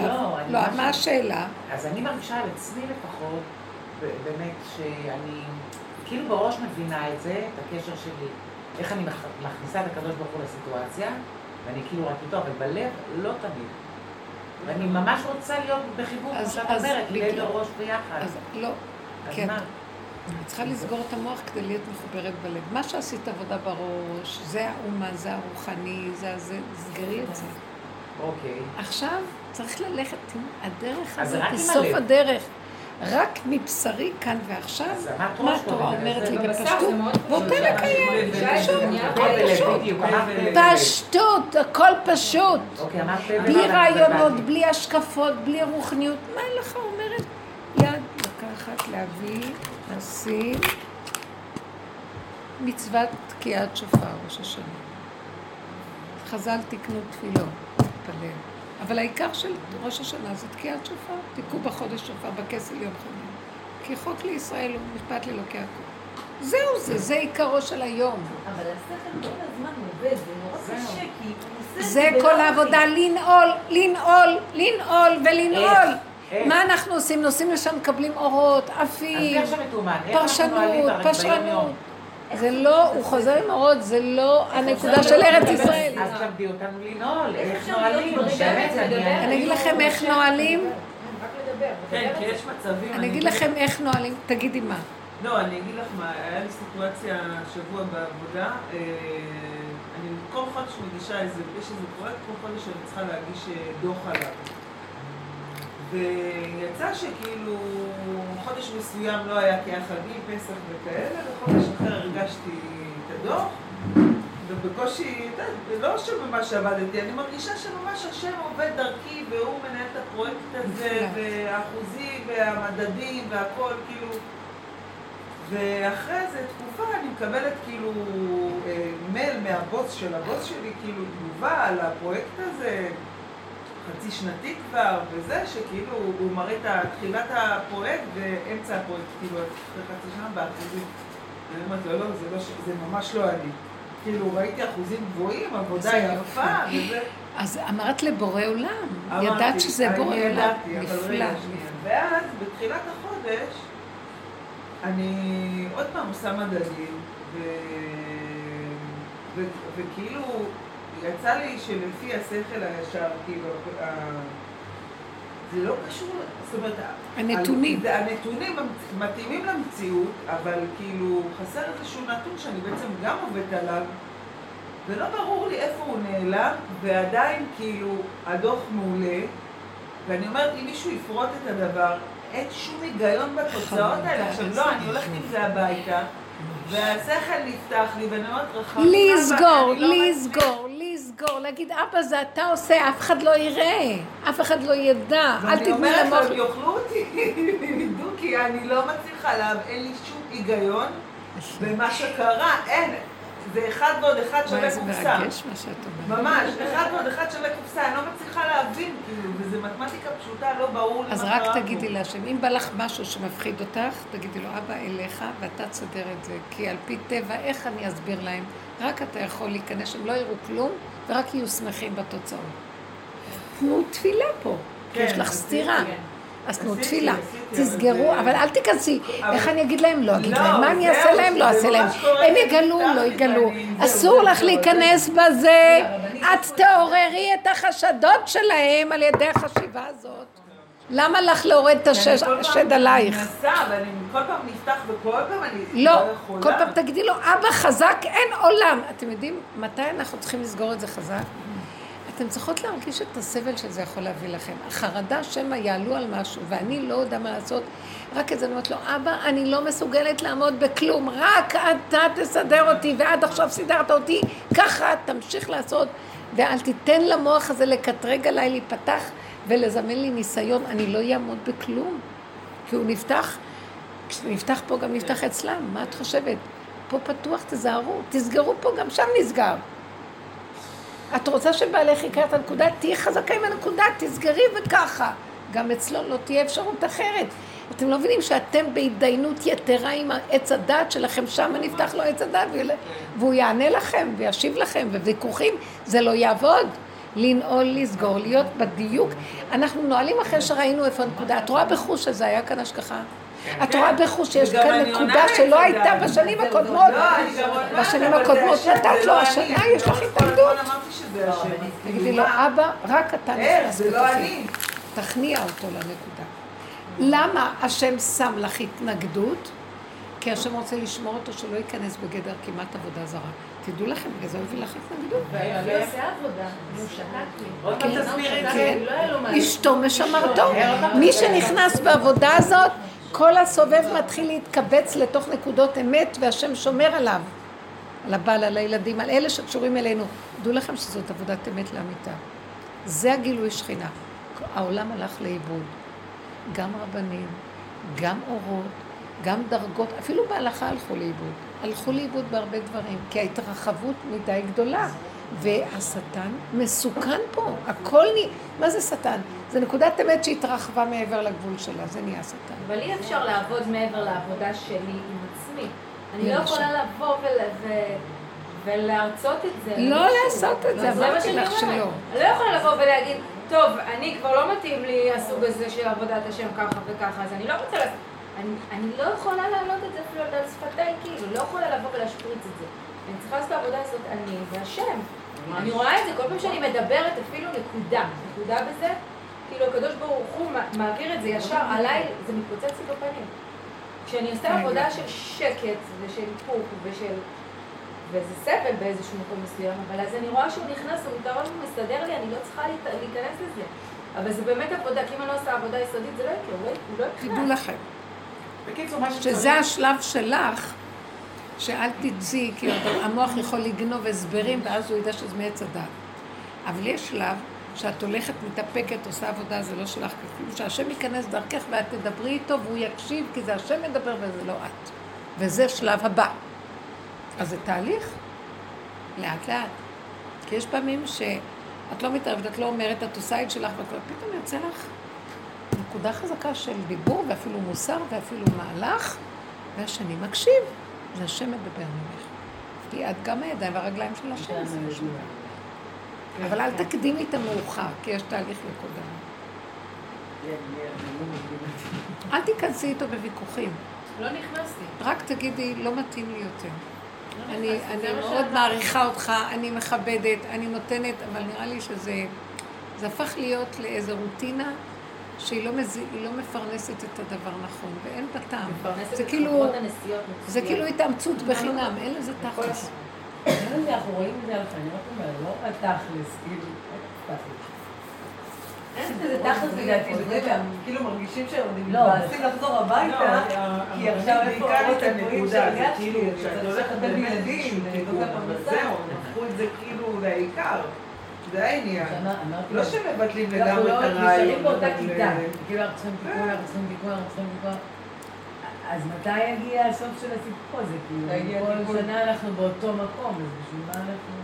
לא, מה השאלה? אז אני מרגישה על עצמי לפחות, באמת שאני כאילו בראש מבינה את זה, את הקשר שלי, איך אני מכניסה את הקדוש ברוך הוא לסיטואציה, ואני כאילו רק איתו, אבל בלב לא תמיד. ואני ממש רוצה להיות בחיבור, כמו שאת אומרת, לב וראש ביחד. אז לא, כן. אני צריכה לסגור את המוח כדי להיות מחוברת בלב. מה שעשית עבודה בראש, זה האומה, זה הרוחני, זה הזה, סגרי את זה. אוקיי. עכשיו צריך ללכת, הדרך הזאת, בסוף הדרך. רק מבשרי כאן ועכשיו, מה התורה אומרת לי בפשטות? ואותה לקיים, פשטות, הכל פשוט. בלי רעיונות, בלי השקפות, בלי רוחניות. מה לך אומרת? יד לקחת, להביא, לשים, מצוות תקיעת שופר ראש השנה. חז"ל תקנו תפילות, תתפלל. אבל העיקר של ראש השנה זה תקיעת שופר, תיקו בחודש שופר, בכסל יום חנן. כי חוק לישראל הוא משפט ללוקח. זהו זה, זה עיקרו של היום. אבל השכל כל הזמן עובד, זה נורא קשה, כי הוא עושה... זה כל העבודה, לנעול, לנעול, לנעול ולנעול. מה אנחנו עושים? נוסעים לשם, מקבלים אורות, עפים, פרשנות, פרשנות. זה לא, הוא חוזר עם אורות, זה לא הנקודה של ארץ ישראל. אז תלמדי אותנו לנעול, איך נועלים? אני אגיד לכם איך נועלים. כן, כי יש מצבים. אני אגיד לכם איך נועלים, תגידי מה. לא, אני אגיד לך מה, היה לי סיטואציה שבוע בעבודה, אני כל חודש מגישה איזה, יש איזה פרויקט, כל חודש אני צריכה להגיש דוח עליו. ויצא שכאילו חודש מסוים לא היה כחגים, פסח וכאלה, וחודש אחר הרגשתי את הדוח, ובקושי, לא שבמה שעבדתי, אני מרגישה שממש השם עובד דרכי, והוא מנהל את הפרויקט הזה, והאחוזים והמדדים והכל, כאילו... ואחרי זה תקופה אני מקבלת כאילו מייל מהבוס של הבוס שלי, כאילו תגובה על הפרויקט הזה, חצי שנתי כבר, וזה שכאילו הוא מראה את תחילת הפרויקט ואמצע הפרויקט, כאילו חצי שנה באחוזים. אני אומרת לו, לא, זה ממש לא אני. כאילו ראיתי אחוזים גבוהים, עבודה יפה, וזה... אז אמרת לבורא עולם, ידעת שזה בורא עולם, נפלא. ואז בתחילת החודש, אני עוד פעם עושה מדדים, וכאילו... יצא לי שלפי השכל הישר, כאילו, זה לא קשור, זאת אומרת... הנתונים. הנתונים מתאימים למציאות, אבל כאילו חסר איזשהו נתון שאני בעצם גם עובדת עליו, ולא ברור לי איפה הוא נעלם, ועדיין כאילו הדוח מעולה, ואני אומרת, אם מישהו יפרוט את הדבר, אין שום היגיון בתוצאות האלה. עכשיו לא, אני הולכת עם זה הביתה, והשכל נפתח לי, ואני אומרת רחב... לסגור, להגיד, אבא, זה אתה עושה, אף אחד לא יראה, אף אחד לא ידע, אל תתני למוח... ואני אומרת, יאכלו אותי, ידעו, כי אני לא מצליחה עליו, אין לי שום היגיון במה שקרה, אין, זה אחד ועוד אחד שווה קופסה. ממש, אחד ועוד אחד שווה קופסה, אני לא מצליחה להבין, כאילו, וזה מתמטיקה פשוטה, לא ברור למה קרה. אז רק תגידי לה, אם בא לך משהו שמפחיד אותך, תגידי לו, אבא, אליך, ואתה תסדר את זה, כי על פי טבע, איך אני אסביר להם? רק אתה יכול להיכנס, הם לא יראו כלום, ורק יהיו שמחים בתוצאות. תנו תפילה פה, כי יש לך סתירה. אז תנו תפילה, תסגרו, אבל אל תיכנסי. איך אני אגיד להם? לא אגיד להם. מה אני אעשה להם? לא אעשה להם. הם יגלו, לא יגלו. אסור לך להיכנס בזה. את תעוררי את החשדות שלהם על ידי החשיבה הזאת. למה לך להורד את השד עלייך? אני מנסה, אבל אני כל פעם נפתח וכל פעם אני לא יכולה. כל פעם תגידי לו, אבא חזק, אין עולם. אתם יודעים מתי אנחנו צריכים לסגור את זה חזק? אתם צריכות להרגיש את הסבל שזה יכול להביא לכם. החרדה שמא יעלו על משהו, ואני לא יודע מה לעשות. רק אז אני אומרת לו, אבא, אני לא מסוגלת לעמוד בכלום. רק אתה תסדר אותי, ועד עכשיו סידרת אותי. ככה תמשיך לעשות, ואל תיתן למוח הזה לקטרג עליי להיפתח. ולזמן לי ניסיון, אני לא יעמוד בכלום, כי הוא נפתח, כשנפתח פה גם נפתח אצלם, מה את חושבת? פה פתוח, תזהרו, תסגרו פה, גם שם נסגר. את רוצה שבעלך יקרה את הנקודה, תהיה חזקה עם הנקודה, תסגרי וככה. גם אצלו לא תהיה אפשרות אחרת. אתם לא מבינים שאתם בהתדיינות יתרה עם עץ הדת שלכם, שם נפתח לו עץ הדת, והוא יענה לכם וישיב לכם, וויכוחים, זה לא יעבוד. לנעול, לסגור, להיות בדיוק. אנחנו נועלים אחרי שראינו איפה נקודה. את רואה בחוש שזה היה כאן השכחה? את רואה בחוש שיש כאן נקודה שלא הייתה בשנים הקודמות. בשנים הקודמות נתת לו, השנה יש לך התנגדות. תגידי לו, אבא, רק אתה נכנס בתוכי. תכניע אותו לנקודה. למה השם שם לך התנגדות? כי השם רוצה לשמור אותו שלא ייכנס בגדר כמעט עבודה זרה. תדעו לכם, בגלל זה הוא הביא לך התנגדות. והיא עושה עבודה, הוא שקט לי. עוד פעם תסביר את זה. אשתו משמרתו. מי שנכנס בעבודה הזאת, כל הסובב מתחיל להתקבץ לתוך נקודות אמת, והשם שומר עליו, על הבעל, על הילדים, על אלה שקשורים אלינו. תדעו לכם שזאת עבודת אמת לאמיתה. זה הגילוי שכינה. העולם הלך לאיבוד. גם רבנים, גם אורות, גם דרגות, אפילו בהלכה הלכו לאיבוד. הלכו לאיבוד בהרבה דברים, כי ההתרחבות מדי גדולה. והשטן מסוכן פה. הכל מה זה שטן? זה נקודת אמת שהתרחבה מעבר לגבול שלה, זה נהיה שטן. אבל אי אפשר לעבוד מעבר לעבודה שלי עם עצמי. אני לא יכולה לבוא ולהרצות את זה. לא לעשות את זה, אבל זה לך שלא. אני לא יכולה לבוא ולהגיד, טוב, אני כבר לא מתאים לי הסוג הזה של עבודת השם ככה וככה, אז אני לא רוצה לעשות. אני לא יכולה להעלות את זה אפילו על שפתי, כאילו, לא יכולה לבוא ולהשפריץ את זה. אני צריכה לעשות העבודה הזאת, אני והשם. אני רואה את זה כל פעם שאני מדברת אפילו נקודה. נקודה בזה, כאילו הקדוש ברוך הוא מעביר את זה ישר, עליי זה מתפוצץ לי בפנים. כשאני עושה עבודה של שקט ושל פוק ושל... וזה סבל באיזשהו מקום מסוים, אבל אז אני רואה שהוא נכנס, הוא מתערב ומסדר לי, אני לא צריכה להיכנס לזה. אבל זה באמת עבודה, כי אם אני לא עושה עבודה יסודית, זה לא יקרה, הוא לא יקרה. תדעו לכם. שזה השלב שלך, שאל תצאי, כי המוח יכול לגנוב הסברים, ואז הוא ידע שזה מעץ הדעת. אבל יש שלב שאת הולכת, מתאפקת, עושה עבודה, זה לא שלך כפי, שהשם ייכנס דרכך ואת תדברי איתו, והוא יקשיב, כי זה השם מדבר וזה לא את. וזה שלב הבא. אז זה תהליך, לאט לאט. כי יש פעמים שאת לא מתערבת, את לא אומרת, את עושה את שלך, ופתאום יוצא לך נקודה חזקה של דיבור, ואפילו מוסר, ואפילו מהלך, והשני מקשיב. זה השם מדבר ממך. כי את גם הידיים והרגליים של השם. אבל אל תקדימי את המאוחר, כי יש תהליך לקודם. אל תיכנסי איתו בוויכוחים. לא נכנסתי. רק תגידי, לא מתאים לי יותר. אני מאוד מעריכה אותך, אני מכבדת, אני נותנת, אבל נראה לי שזה... זה הפך להיות לאיזו רוטינה, שהיא לא מפרנסת את הדבר נכון, ואין בטעם. זה כאילו, התאמצות בחינם, אין לזה תכלס. אנחנו רואים את זה על חניות, אבל לא התכלס, כאילו, אין כזה תכלס בגעתי, כאילו מרגישים שהם נמבאסים לחזור הביתה, כי עכשיו בעיקר את הנקודה, זה כאילו, כשאתה הולכת בילדים, זהו, נפחו את זה כאילו לעיקר. זה העניין. לא שמבטלים לגמרי את הרעי. נשארים באותה כיתה. כאילו אנחנו צריכים ביקור. אז מתי יגיע הסוף של הסיפור הזה? כאילו, כל שנה אנחנו באותו מקום, אז בשביל מה אנחנו...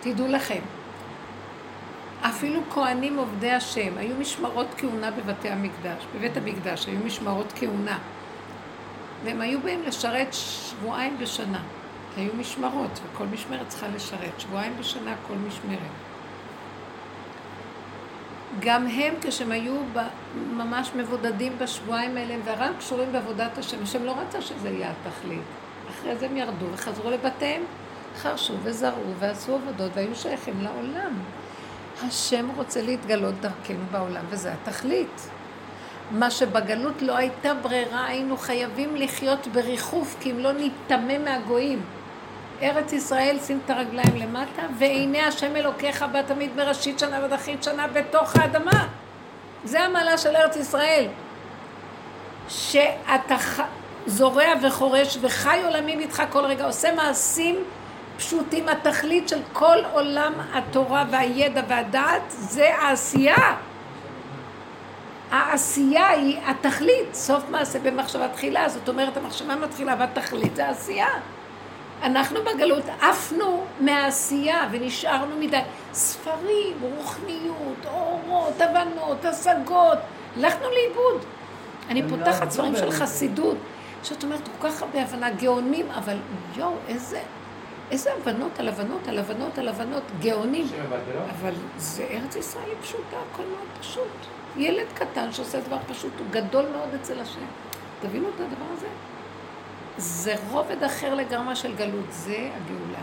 תדעו לכם, אפילו כהנים עובדי השם, היו משמרות כהונה בבית המקדש, היו משמרות כהונה. והם היו בהם לשרת שבועיים בשנה. היו משמרות, וכל משמרת צריכה לשרת, שבועיים בשנה כל משמרת. גם הם כשהם היו ממש מבודדים בשבועיים האלה, ורק קשורים בעבודת השם, השם לא רצה שזה יהיה התכלית. אחרי זה הם ירדו וחזרו לבתיהם, חרשו וזרעו ועשו עבודות והיו שייכים לעולם. השם רוצה להתגלות דרכנו בעולם, וזה התכלית. מה שבגלות לא הייתה ברירה, היינו חייבים לחיות בריחוף, כי אם לא ניתמה מהגויים. ארץ ישראל, שים את הרגליים למטה, והנה השם אלוקיך בא תמיד מראשית שנה ודחית שנה בתוך האדמה. זה המעלה של ארץ ישראל. שאתה זורע וחורש וחי עולמים איתך כל רגע, עושה מעשים פשוטים, התכלית של כל עולם התורה והידע והדעת, זה העשייה. העשייה היא התכלית, סוף מעשה במחשבה תחילה, זאת אומרת המחשבה מתחילה והתכלית זה העשייה. אנחנו בגלות עפנו מהעשייה ונשארנו מדי ספרים, רוחניות, אורות, הבנות, השגות, הלכנו לאיבוד. אני פותחת ספרים של חסידות, שאת אומרת, כל כך הרבה הבנה גאונים, אבל יואו, איזה איזה הבנות על הבנות על הבנות על הבנות, גאונים. אבל זה ארץ ישראל פשוטה, הכל מאוד פשוט. ילד קטן שעושה דבר פשוט, הוא גדול מאוד אצל השם. תבינו את הדבר הזה? זה רובד אחר לגמרי של גלות, זה הגאולה.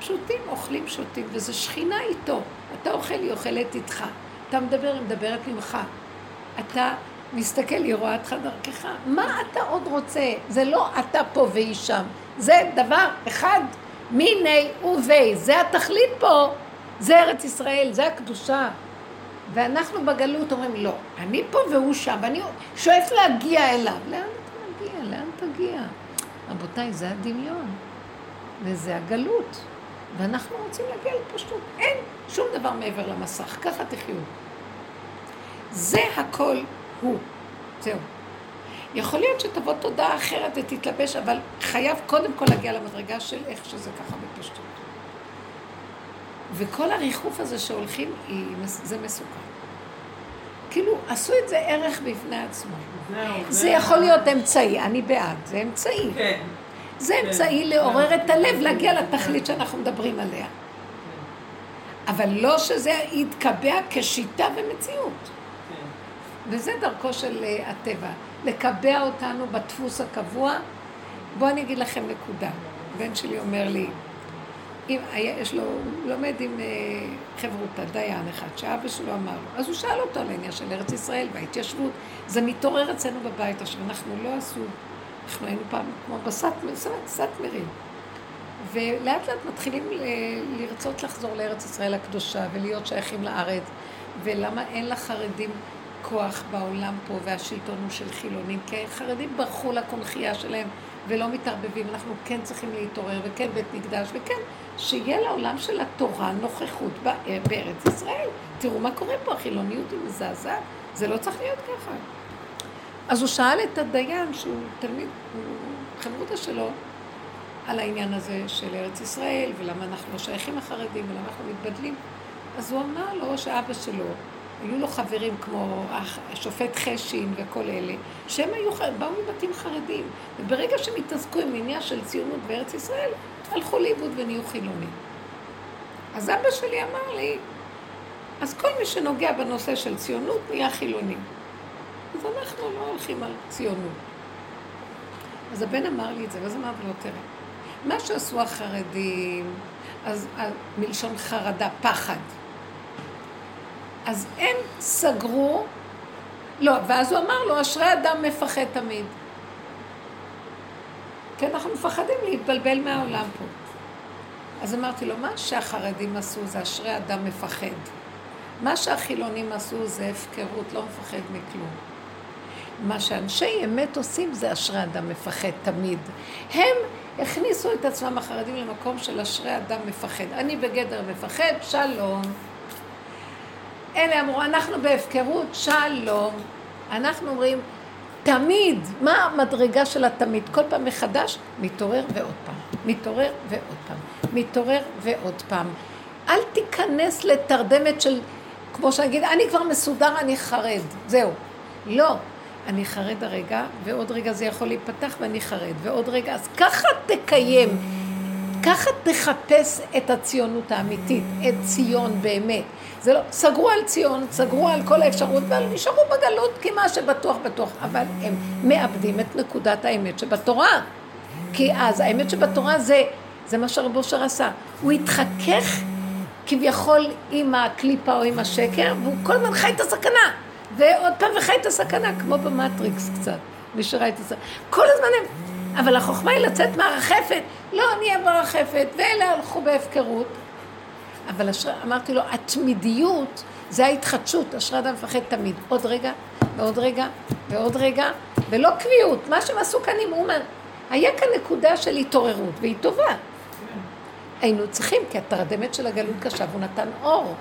פשוטים אוכלים שותים, וזה שכינה איתו. אתה אוכל, היא אוכלת איתך. אתה מדבר, היא מדברת ממך. אתה מסתכל, היא רואה אותך דרכך. מה אתה עוד רוצה? זה לא אתה פה והיא שם. זה דבר אחד מיני ובי. זה התכלית פה. זה ארץ ישראל, זה הקדושה. ואנחנו בגלות אומרים, לא, אני פה והוא שם. אני שואף להגיע אליו. לאן אתה מגיע? לאן תגיע? רבותיי, זה הדמיון. וזה הגלות. ואנחנו רוצים להגיע לפשטות. אין שום דבר מעבר למסך. ככה תחיו. זה הכל הוא. זהו. יכול להיות שתבוא תודעה אחרת ותתלבש, אבל חייב קודם כל להגיע למדרגה של איך שזה ככה בפשטות. וכל הריחוף הזה שהולכים, זה מסוכן. כאילו, עשו את זה ערך בפני עצמו. זה יכול להיות אמצעי, אני בעד, זה אמצעי. כן. זה אמצעי לעורר את הלב, להגיע לתכלית שאנחנו מדברים עליה. אבל לא שזה יתקבע כשיטה ומציאות. וזה דרכו של הטבע, לקבע אותנו בדפוס הקבוע. בואו אני אגיד לכם נקודה. בן שלי אומר לי, יש לו, הוא לומד עם חברותה, דיין אחד, שאבא שלו אמר לו, אז הוא שאל אותו על העניין של ארץ ישראל וההתיישבות, זה מתעורר אצלנו בבית, עכשיו אנחנו לא עשו, אנחנו היינו פעם כמו בסתמרים, ולאט לאט מתחילים לרצות לחזור לארץ ישראל הקדושה, ולהיות שייכים לארץ, ולמה אין לה חרדים כוח בעולם פה, והשלטון הוא של חילונים, כי חרדים ברחו לקונחייה שלהם, ולא מתערבבים, אנחנו כן צריכים להתעורר, וכן בית מקדש, וכן שיהיה לעולם של התורה נוכחות בארץ ישראל. תראו מה קורה פה, החילוניות היא מזעזעת, זה לא צריך להיות ככה. אז הוא שאל את הדיין, שהוא תלמיד, הוא חברותה שלו, על העניין הזה של ארץ ישראל, ולמה אנחנו לא שייכים החרדים, ולמה אנחנו מתבדלים. אז הוא אמר לו שאבא שלו, היו לו חברים כמו השופט חשין וכל אלה, שהם באו מבתים חרדים, וברגע שהם התעסקו עם עניין של ציונות בארץ ישראל, הלכו לאיבוד ונהיו חילונים. אז אבא שלי אמר לי, אז כל מי שנוגע בנושא של ציונות נהיה חילונים. אז אנחנו לא הולכים על ציונות. אז הבן אמר לי את זה, ואז אמר לי, תראה, מה שעשו החרדים, אז מלשון חרדה, פחד. אז הם סגרו, לא, ואז הוא אמר לו, אשרי אדם מפחד תמיד. כן, אנחנו מפחדים להתבלבל מהעולם פה. אז אמרתי לו, מה שהחרדים עשו זה אשרי אדם מפחד. מה שהחילונים עשו זה הפקרות, לא מפחד מכלום. מה שאנשי אמת עושים זה אשרי אדם מפחד תמיד. הם הכניסו את עצמם החרדים למקום של אשרי אדם מפחד. אני בגדר מפחד, שלום. אלה אמרו, אנחנו בהפקרות, שלום. אנחנו אומרים, תמיד, מה המדרגה של התמיד? כל פעם מחדש, מתעורר ועוד פעם, מתעורר ועוד פעם, מתעורר ועוד פעם. אל תיכנס לתרדמת של, כמו שנגיד, אני כבר מסודר, אני חרד, זהו. לא, אני חרד הרגע, ועוד רגע זה יכול להיפתח ואני חרד, ועוד רגע, אז ככה תקיים. ככה תחפש את הציונות האמיתית, את ציון באמת. זה לא, סגרו על ציון, סגרו על כל האפשרות, ונשארו בגלות כמה שבטוח בטוח, אבל הם מאבדים את נקודת האמת שבתורה. כי אז האמת שבתורה זה מה שרב אושר עשה. הוא התחכך כביכול עם הקליפה או עם השקר, והוא כל הזמן חי את הסכנה. ועוד פעם וחי את הסכנה, כמו במטריקס קצת. נשארה את הסכנה. כל הזמן הם... אבל החוכמה היא לצאת מהרחפת, לא, אני אהיה ברחפת, ואלה הלכו בהפקרות. אבל אמרתי לו, התמידיות זה ההתחדשות, אשרי אדם מפחד תמיד. עוד רגע, ועוד רגע, ועוד רגע, ולא קביעות. מה שהם עשו כאן עם אומן, היה כאן נקודה של התעוררות, והיא טובה. היינו צריכים, כי התרדמת של הגלות קשה, והוא נתן אור.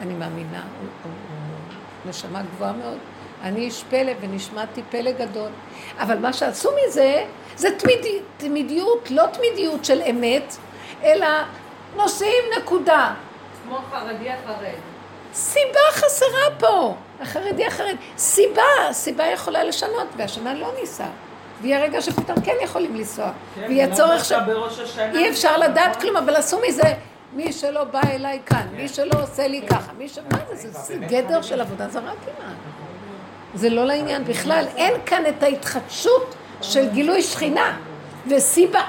אני מאמינה, הוא נשמה גבוהה מאוד. אני איש פלא ונשמעתי פלא גדול. אבל מה שעשו מזה, זה תמידיות, לא תמידיות של אמת, אלא נושאים נקודה. כמו חרדי החרד. סיבה חסרה פה, החרדי החרד. סיבה יכולה לשנות, והשנה לא ניסה. ויהיה רגע שפתאום כן יכולים לנסוע. ויהיה צורך ש... אי אפשר לדעת כלום, אבל עשו מזה, מי שלא בא אליי כאן, מי שלא עושה לי ככה, מי שבא זה, זה גדר של עבודה זרה כמעט. זה לא לעניין בכלל, אין כאן את ההתחדשות של גילוי שכינה וסיבה.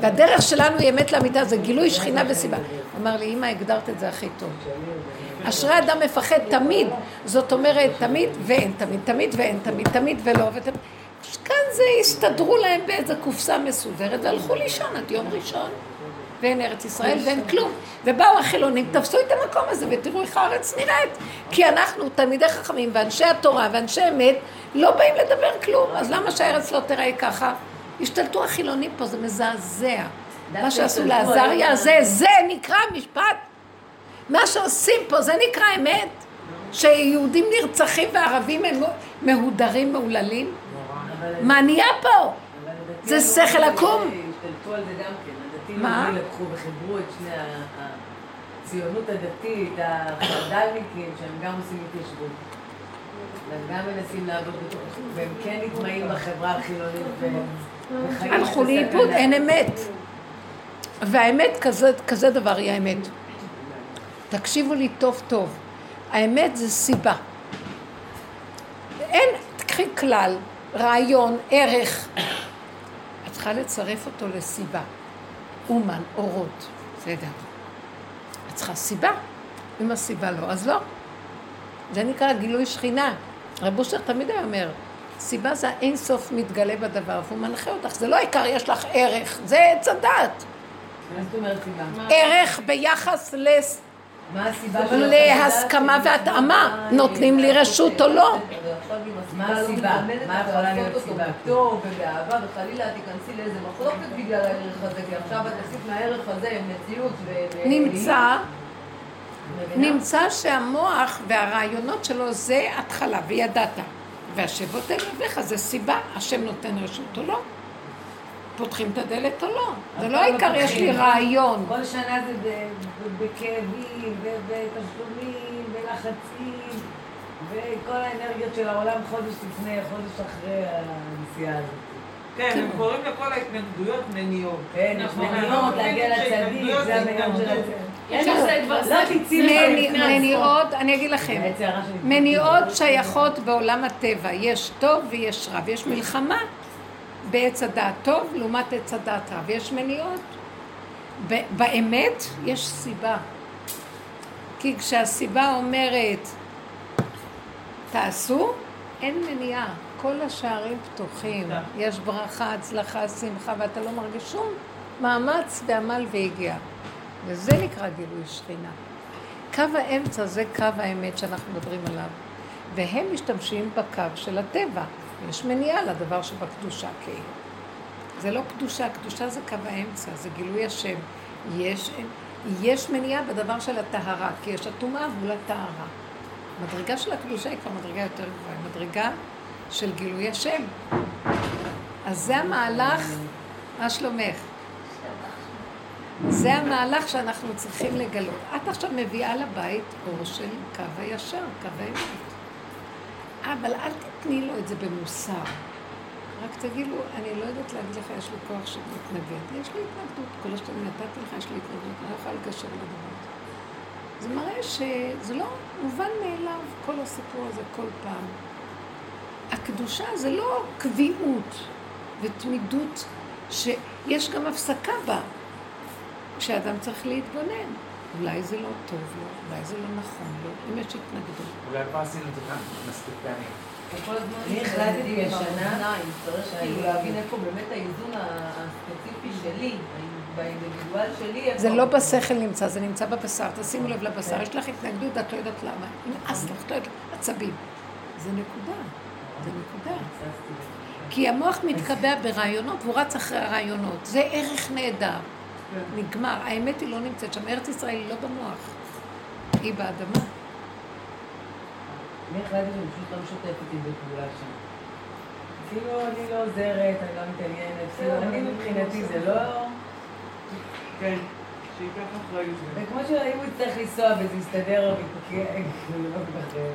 והדרך שלנו היא אמת לעמידה, זה גילוי שכינה וסיבה. אמר לי, אמא, הגדרת את זה הכי טוב. אשרי אדם מפחד תמיד, זאת אומרת תמיד ואין תמיד, תמיד ואין תמיד, תמיד ולא. כאן זה הסתדרו להם באיזו קופסה מסודרת והלכו לישון עד יום ראשון. ואין ארץ ישראל ואין כלום. ובאו החילונים, תפסו את המקום הזה ותראו איך הארץ נראית. כי אנחנו תלמידי חכמים ואנשי התורה ואנשי אמת לא באים לדבר כלום. אז למה שהארץ לא תראה ככה? השתלטו החילונים פה, זה מזעזע. מה שעשו לעזריה זה, זה נקרא משפט. מה שעושים פה זה נקרא אמת. שיהודים נרצחים וערבים הם מהודרים, מעוללים. מעניין פה. זה שכל עקום. השתלטו על זה גם כן. מה? לקחו וחיברו את שני הציונות הדתית, החרד"לניקים, שהם גם עושים התיישבות. והם גם מנסים לעבוד בתוך זה, והם כן נטמעים בחברה החילונית וחיים... הלכו לאיבוד, אין אמת. והאמת, כזה דבר היא האמת. תקשיבו לי טוב טוב. האמת זה סיבה. אין, תקחי כלל, רעיון, ערך. את צריכה לצרף אותו לסיבה. אומן, אורות, בסדר. את צריכה סיבה, אם הסיבה לא, אז לא. זה נקרא גילוי שכינה. רב אושר תמיד אומר, סיבה זה אין סוף מתגלה בדבר, והוא מנחה אותך, זה לא העיקר, יש לך ערך, זה צדת. מה זאת אומרת סיבה? ערך ביחס להסכמה והתאמה, נותנים לי רשות או לא. מה הסיבה? מה יכולה להיות סיבה? טוב ובאהבה וחלילה תיכנסי לאיזה מחלוקת בגלל הערך הזה, כי עכשיו את עשית מהערך הזה מציאות נמצא שהמוח והרעיונות שלו זה התחלה וידעת והשבות אל רבך זה סיבה, השם נותן רשות או לא? פותחים את הדלת או לא? זה לא העיקר, יש לי רעיון. כל שנה זה בכאבים ובתשלומים ולחצים וכל האנרגיות של העולם חודש לפני, חודש אחרי הנסיעה הזאת. כן, הם קוראים לכל ההתנגדויות מניעות. כן, מניעות, להגיע לצדיק, זה המניעות של הצדיק. יש לזה דבר סך. מניעות, אני אגיד לכם, מניעות שייכות בעולם הטבע. יש טוב ויש רב, יש מלחמה. בעץ הדעת טוב, לעומת עץ הדעת רב. יש מניעות. באמת, יש סיבה. כי כשהסיבה אומרת, תעשו, אין מניעה. כל השערים פתוחים. יש ברכה, הצלחה, שמחה, ואתה לא מרגיש שום מאמץ ועמל והגיע. וזה נקרא גילוי שכינה. קו האמצע זה קו האמת שאנחנו מדברים עליו. והם משתמשים בקו של הטבע. יש מניעה לדבר שבקדושה, כי זה לא קדושה, קדושה זה קו האמצע, זה גילוי השם. יש מניעה בדבר של הטהרה, כי יש הטומאה מול הטהרה. מדרגה של הקדושה היא כבר מדרגה יותר גבוהה, מדרגה של גילוי השם. אז זה המהלך, מה שלומך? זה המהלך שאנחנו צריכים לגלות. את עכשיו מביאה לבית אור של קו הישר, קו האמת. אבל אל תתני לו את זה במוסר. רק תגילו, אני לא יודעת להגיד לך, יש לי כוח שמתנגד. יש לי התנגדות, כל השתיים נתתי לך, יש לי התנגדות, אני לא יכולה לגשר לדבר. זה מראה שזה לא מובן מאליו, כל הסיפור הזה, כל פעם. הקדושה זה לא קביעות ותמידות שיש גם הפסקה בה, כשאדם צריך להתבונן. אולי זה לא טוב לו, אולי זה לא נכון לו, אם יש התנגדות. אולי כבר עשינו את זה כאן, מספיק פעמים. כל הזמן אני החלטתי בשנה, אני צריך להבין איפה באמת האיזון הספציפי שלי, באינדיבידואל שלי. זה לא בשכל נמצא, זה נמצא בבשר, תשימו לב לבשר, יש לך התנגדות, את לא יודעת למה, נמאס לך, את לא יודעת, עצבים. זה נקודה, זה נקודה. כי המוח מתקבע ברעיונות, והוא רץ אחרי הרעיונות, זה ערך נהדר. נגמר, האמת היא לא נמצאת שם, ארץ ישראל היא לא במוח, היא באדמה. אני החלטתי שאני פשוט לא משותפת עם בפעולה שם. כאילו אני לא עוזרת, אני לא מתעניינת, אני מבחינתי זה לא... כן, שייקח אחריות. וכמו שאם הוא יצטרך לנסוע וזה יסתדר, אני לא מתחרט.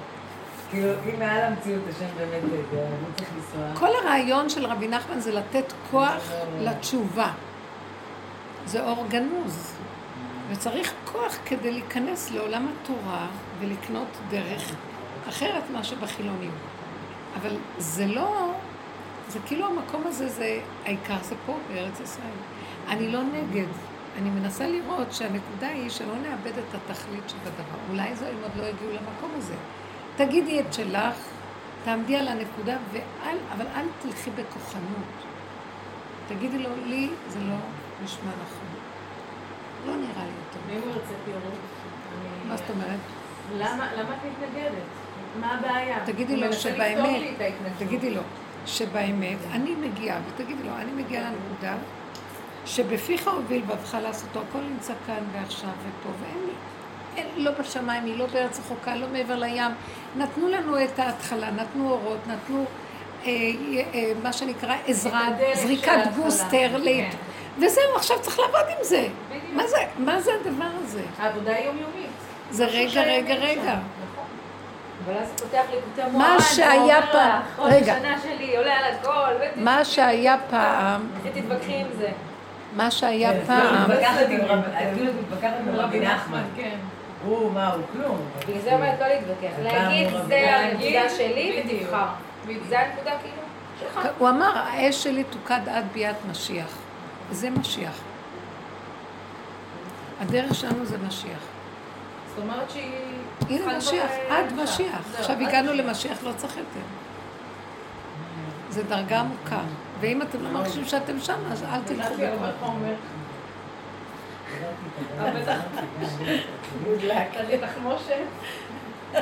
כאילו, אם מעל המציאות השם באמת זה, הוא צריך לנסוע. כל הרעיון של רבי נחמן זה לתת כוח לתשובה. זה אור גנוז. וצריך כוח כדי להיכנס לעולם התורה ולקנות דרך אחרת מה שבחילונים. אבל זה לא, זה כאילו המקום הזה, זה העיקר, זה פה בארץ ישראל. אני לא נגד, אני מנסה לראות שהנקודה היא שלא נאבד את התכלית שבדבר. אולי זו, אם עוד לא הגיעו למקום הזה. תגידי את שלך, תעמדי על הנקודה, אבל אל תלכי בכוחנות. תגידי לו, לי זה לא נשמע נכון. לא נראה לי אותו. ואם הוא רוצה פירות? מה זאת אומרת? למה את מתנגדת? מה הבעיה? תגידי לו שבאמת, אני מגיעה, ותגידי לו, אני מגיעה לנקודה, שבפיך הוביל בבך לעשותו, הכל נמצא כאן ועכשיו ופה, ואין לי, לא בשמיים, היא לא בארץ החוקה, לא מעבר לים, נתנו לנו את ההתחלה, נתנו אורות, נתנו מה שנקרא עזרה, זריקת בוסטר, וזהו, עכשיו צריך לעבוד עם זה. מה זה הדבר הזה? העבודה היומיומית. זה רגע. אבל אז פותח לי פתאום מורד, ואומר לה, עוד השנה שלי, עולה על הכל. מה שהיה פעם... תתווכחי עם זה. מה שהיה פעם... כאילו מתווכחת עם רבי נחמן, כן. הוא, מה, הוא כלום. כי זה אומרת לא להתווכח. להגיד, זה הנקודה שלי ותבחר. זה הנקודה כאילו שלך. הוא אמר, האש שלי תוקד עד ביאת משיח. זה משיח. הדרך שלנו זה משיח. זאת אומרת שהיא... הנה משיח, עד משיח. עכשיו הגענו למשיח, לא צריך יותר. זה דרגה עמוקה. ואם אתם לא מרגישים שאתם שם, אז אל תלכו בכל.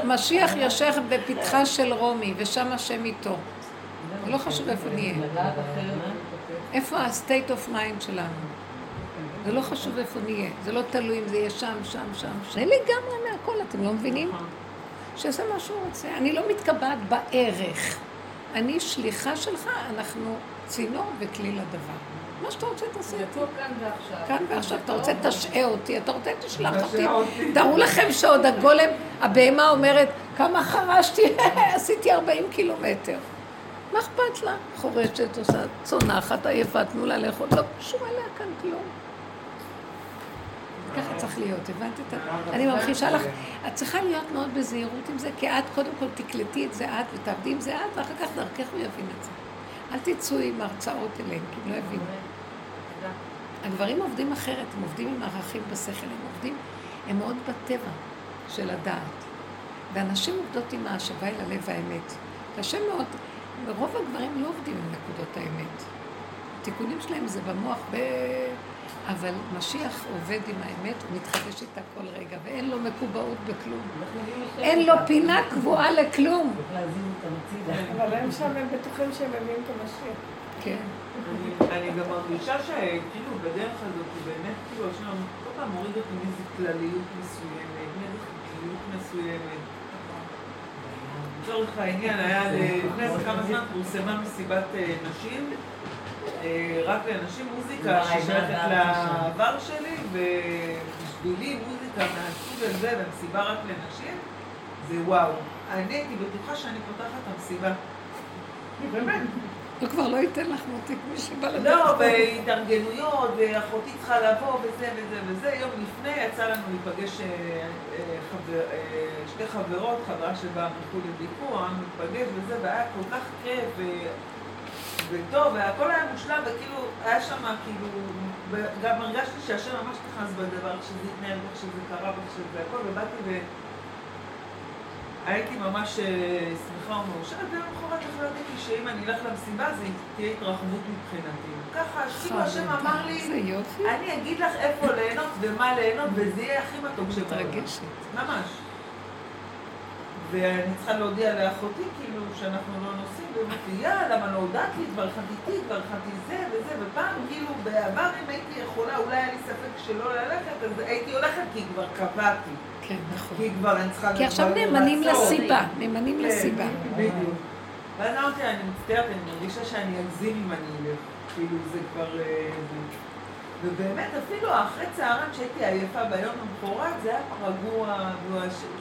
משיח ישך בפתחה של רומי, ושם השם איתו. לא חשוב איפה נהיה. איפה ה-state of mind שלנו? זה לא חשוב איפה נהיה, זה לא תלוי אם זה יהיה שם. זה לגמרי מהכל, אתם לא מבינים? שעשה מה שהוא רוצה. אני לא מתקבעת בערך. אני שליחה שלך, אנחנו צינור וכלי לדבר. מה שאתה רוצה תעשה איתי. כאן ועכשיו, אתה רוצה תשעה אותי, אתה רוצה תשלח אותי. תראו לכם שעוד הגולם, הבהמה אומרת, כמה חרשתי, עשיתי 40 קילומטר. מה אכפת לה? חורשת, עושה צונחת, עייפה, תנו לה לאכול. לא קשור אליה כאן כלום. ככה צריך להיות, הבנת את זה? אני ממחישה לך, את צריכה להיות מאוד בזהירות עם זה, כי את קודם כל תקלטי את זה את ותעבדי עם זה את, ואחר כך דרכך הוא יבין את זה. אל תצאו עם הרצאות אליהם, כי לא יבינו. הגברים עובדים אחרת, הם עובדים עם ערכים בשכל, הם מאוד בטבע של הדעת. ואנשים עובדות עם ההשבה אל הלב האמת. קשה מאוד, ברוב הגברים לא עובדים עם נקודות האמת. התיקונים שלהם זה במוח אבל משיח עובד עם האמת, הוא מתחדש איתה כל רגע, ואין לו מקובעות בכלום. אין לו פינה קבועה לכלום. אבל הם שם, הם בטוחים שהם מביאים את המשיח. כן. אני גם מרגישה שכאילו בדרך הזאת, באמת כאילו, כל פעם מוריד אותי מאיזו כלליות מסוימת, מאיזו כלליות מסוימת. לצורך העניין היה לפני זה כמה זמן פורסמה מסיבת נשים, רק לאנשים מוזיקה ששייכת לעבר שלי, ובשבילי מוזיקה מהסוג הזה במסיבה רק לנשים, זה וואו. אני הייתי בטוחה שאני פותחת את המסיבה. באמת. הוא כבר לא ייתן לך מותק מי שבא לדעת. לא, בהתארגנויות, ואחותי צריכה לבוא, וזה. יום לפני יצא לנו להיפגש שתי חברות, חברה שבאה מחכו לביקור, אני מתפגש וזה, והיה כל כך כיף. וטוב, והכל היה מושלם, וכאילו, היה שם כאילו, גם הרגשתי שהשם ממש תחס בדבר, כשזה התנהל בך, כשזה קרה בך, כשזה הכל, ובאתי והייתי ממש שמחה ומאושרת, ולמחרת החלטתי שאם אני אלך למסיבה, זה תהיה התרחבות מבחינתי. ככה, כאילו השם אמר לי, אני אגיד לך איפה ליהנות ומה ליהנות, וזה יהיה הכי מתוק שבא. מתרגשת. ממש. ואני צריכה להודיע לאחותי, כאילו, שאנחנו לא נוסעים, ובפיה, למה לא הודעת לי, כבר חלתי זה, ופעם, כאילו, בעבר, אם הייתי יכולה, אולי היה לי ספק שלא ללכת, אז הייתי הולכת, כי כבר קבעתי. כן, נכון. כי כבר אני צריכה... כי עכשיו נאמנים לסיבה. בדיוק. ואז אמרתי, אני מצטערת, אני מרגישה שאני אגזים אם אני אלך. כאילו, זה כבר... ובאמת, אפילו אחרי צהריים שהייתי עייפה ביום המחורת, זה היה רגוע,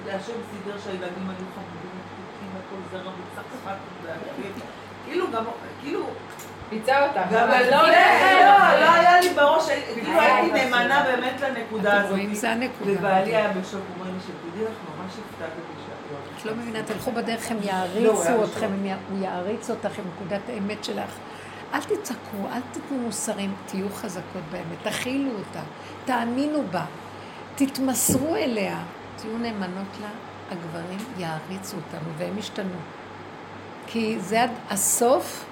והשם סידר שהילדים היו חמודים, כל זה רביצה חפת ואגבית. כאילו... ביצע אותה. אבל לא, לא היה לי בראש, כאילו הייתי נאמנה באמת לנקודה הזאת. רואים, זה הנקודה. ובעלי היה בשוק, אומרים שתדעי לך, ממש הפתעת את זה. את לא מבינה, תלכו בדרך, הם יעריצו אתכם, הוא יעריץ אותך עם נקודת האמת שלך. אל תצעקו, אל תתנו מוסרים, תהיו חזקות באמת, תכילו אותה, תאמינו בה, תתמסרו אליה, תהיו נאמנות לה, הגברים יעריצו אותנו והם ישתנו. כי זה הסוף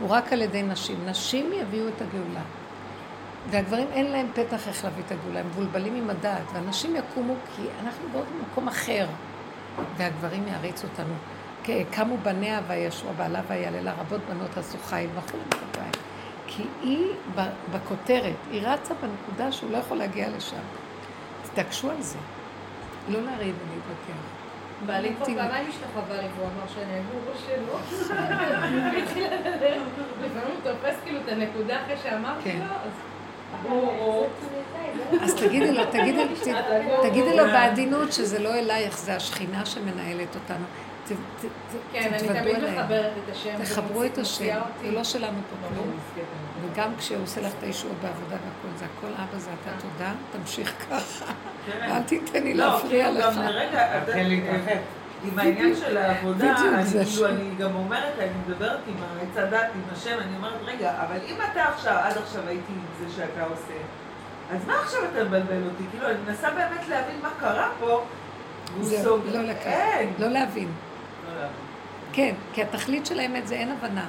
הוא רק על ידי נשים. נשים יביאו את הגאולה. והגברים אין להם פתח איך להביא את הגאולה, הם מבולבלים עם הדעת. והנשים יקומו כי אנחנו באות במקום אחר, והגברים יעריצו אותנו. קמו בניה וישוע בעלה ויללה, רבות בנות עשו חיל וכולי וכולי. כי היא בכותרת, היא רצה בנקודה שהוא לא יכול להגיע לשם. תתעקשו על זה. לא להריב ולהתווכח. בעלי כבר פעמיים השתחווה לי, הוא אמר שנאמרו או שלא. לפעמים הוא תופס כאילו את הנקודה אחרי שאמרתי לו, אז תגידי לו בעדינות שזה לא אלייך, זה השכינה שמנהלת אותנו. כן, אני תמיד מחברת את השם. תחברו את השם, זה לא שלנו פה כלום. וגם כשהוא עושה לך את האישור בעבודה והכל זה, הכל אבא זה אתה תודה, תמשיך ככה. אל תיתני להפריע לך. לא, גם לרגע, אתה להתרחב. עם העניין של העבודה, אני גם אומרת, אני מדברת עם הצדת, עם השם, אני אומרת, רגע, אבל אם אתה עכשיו, עד עכשיו הייתי עם זה שאתה עושה, אז מה עכשיו אתה מבלבל אותי? כאילו, אני מנסה באמת להבין מה קרה פה, והוא סוגר. לא להבין. כן, כי התכלית של האמת זה אין הבנה.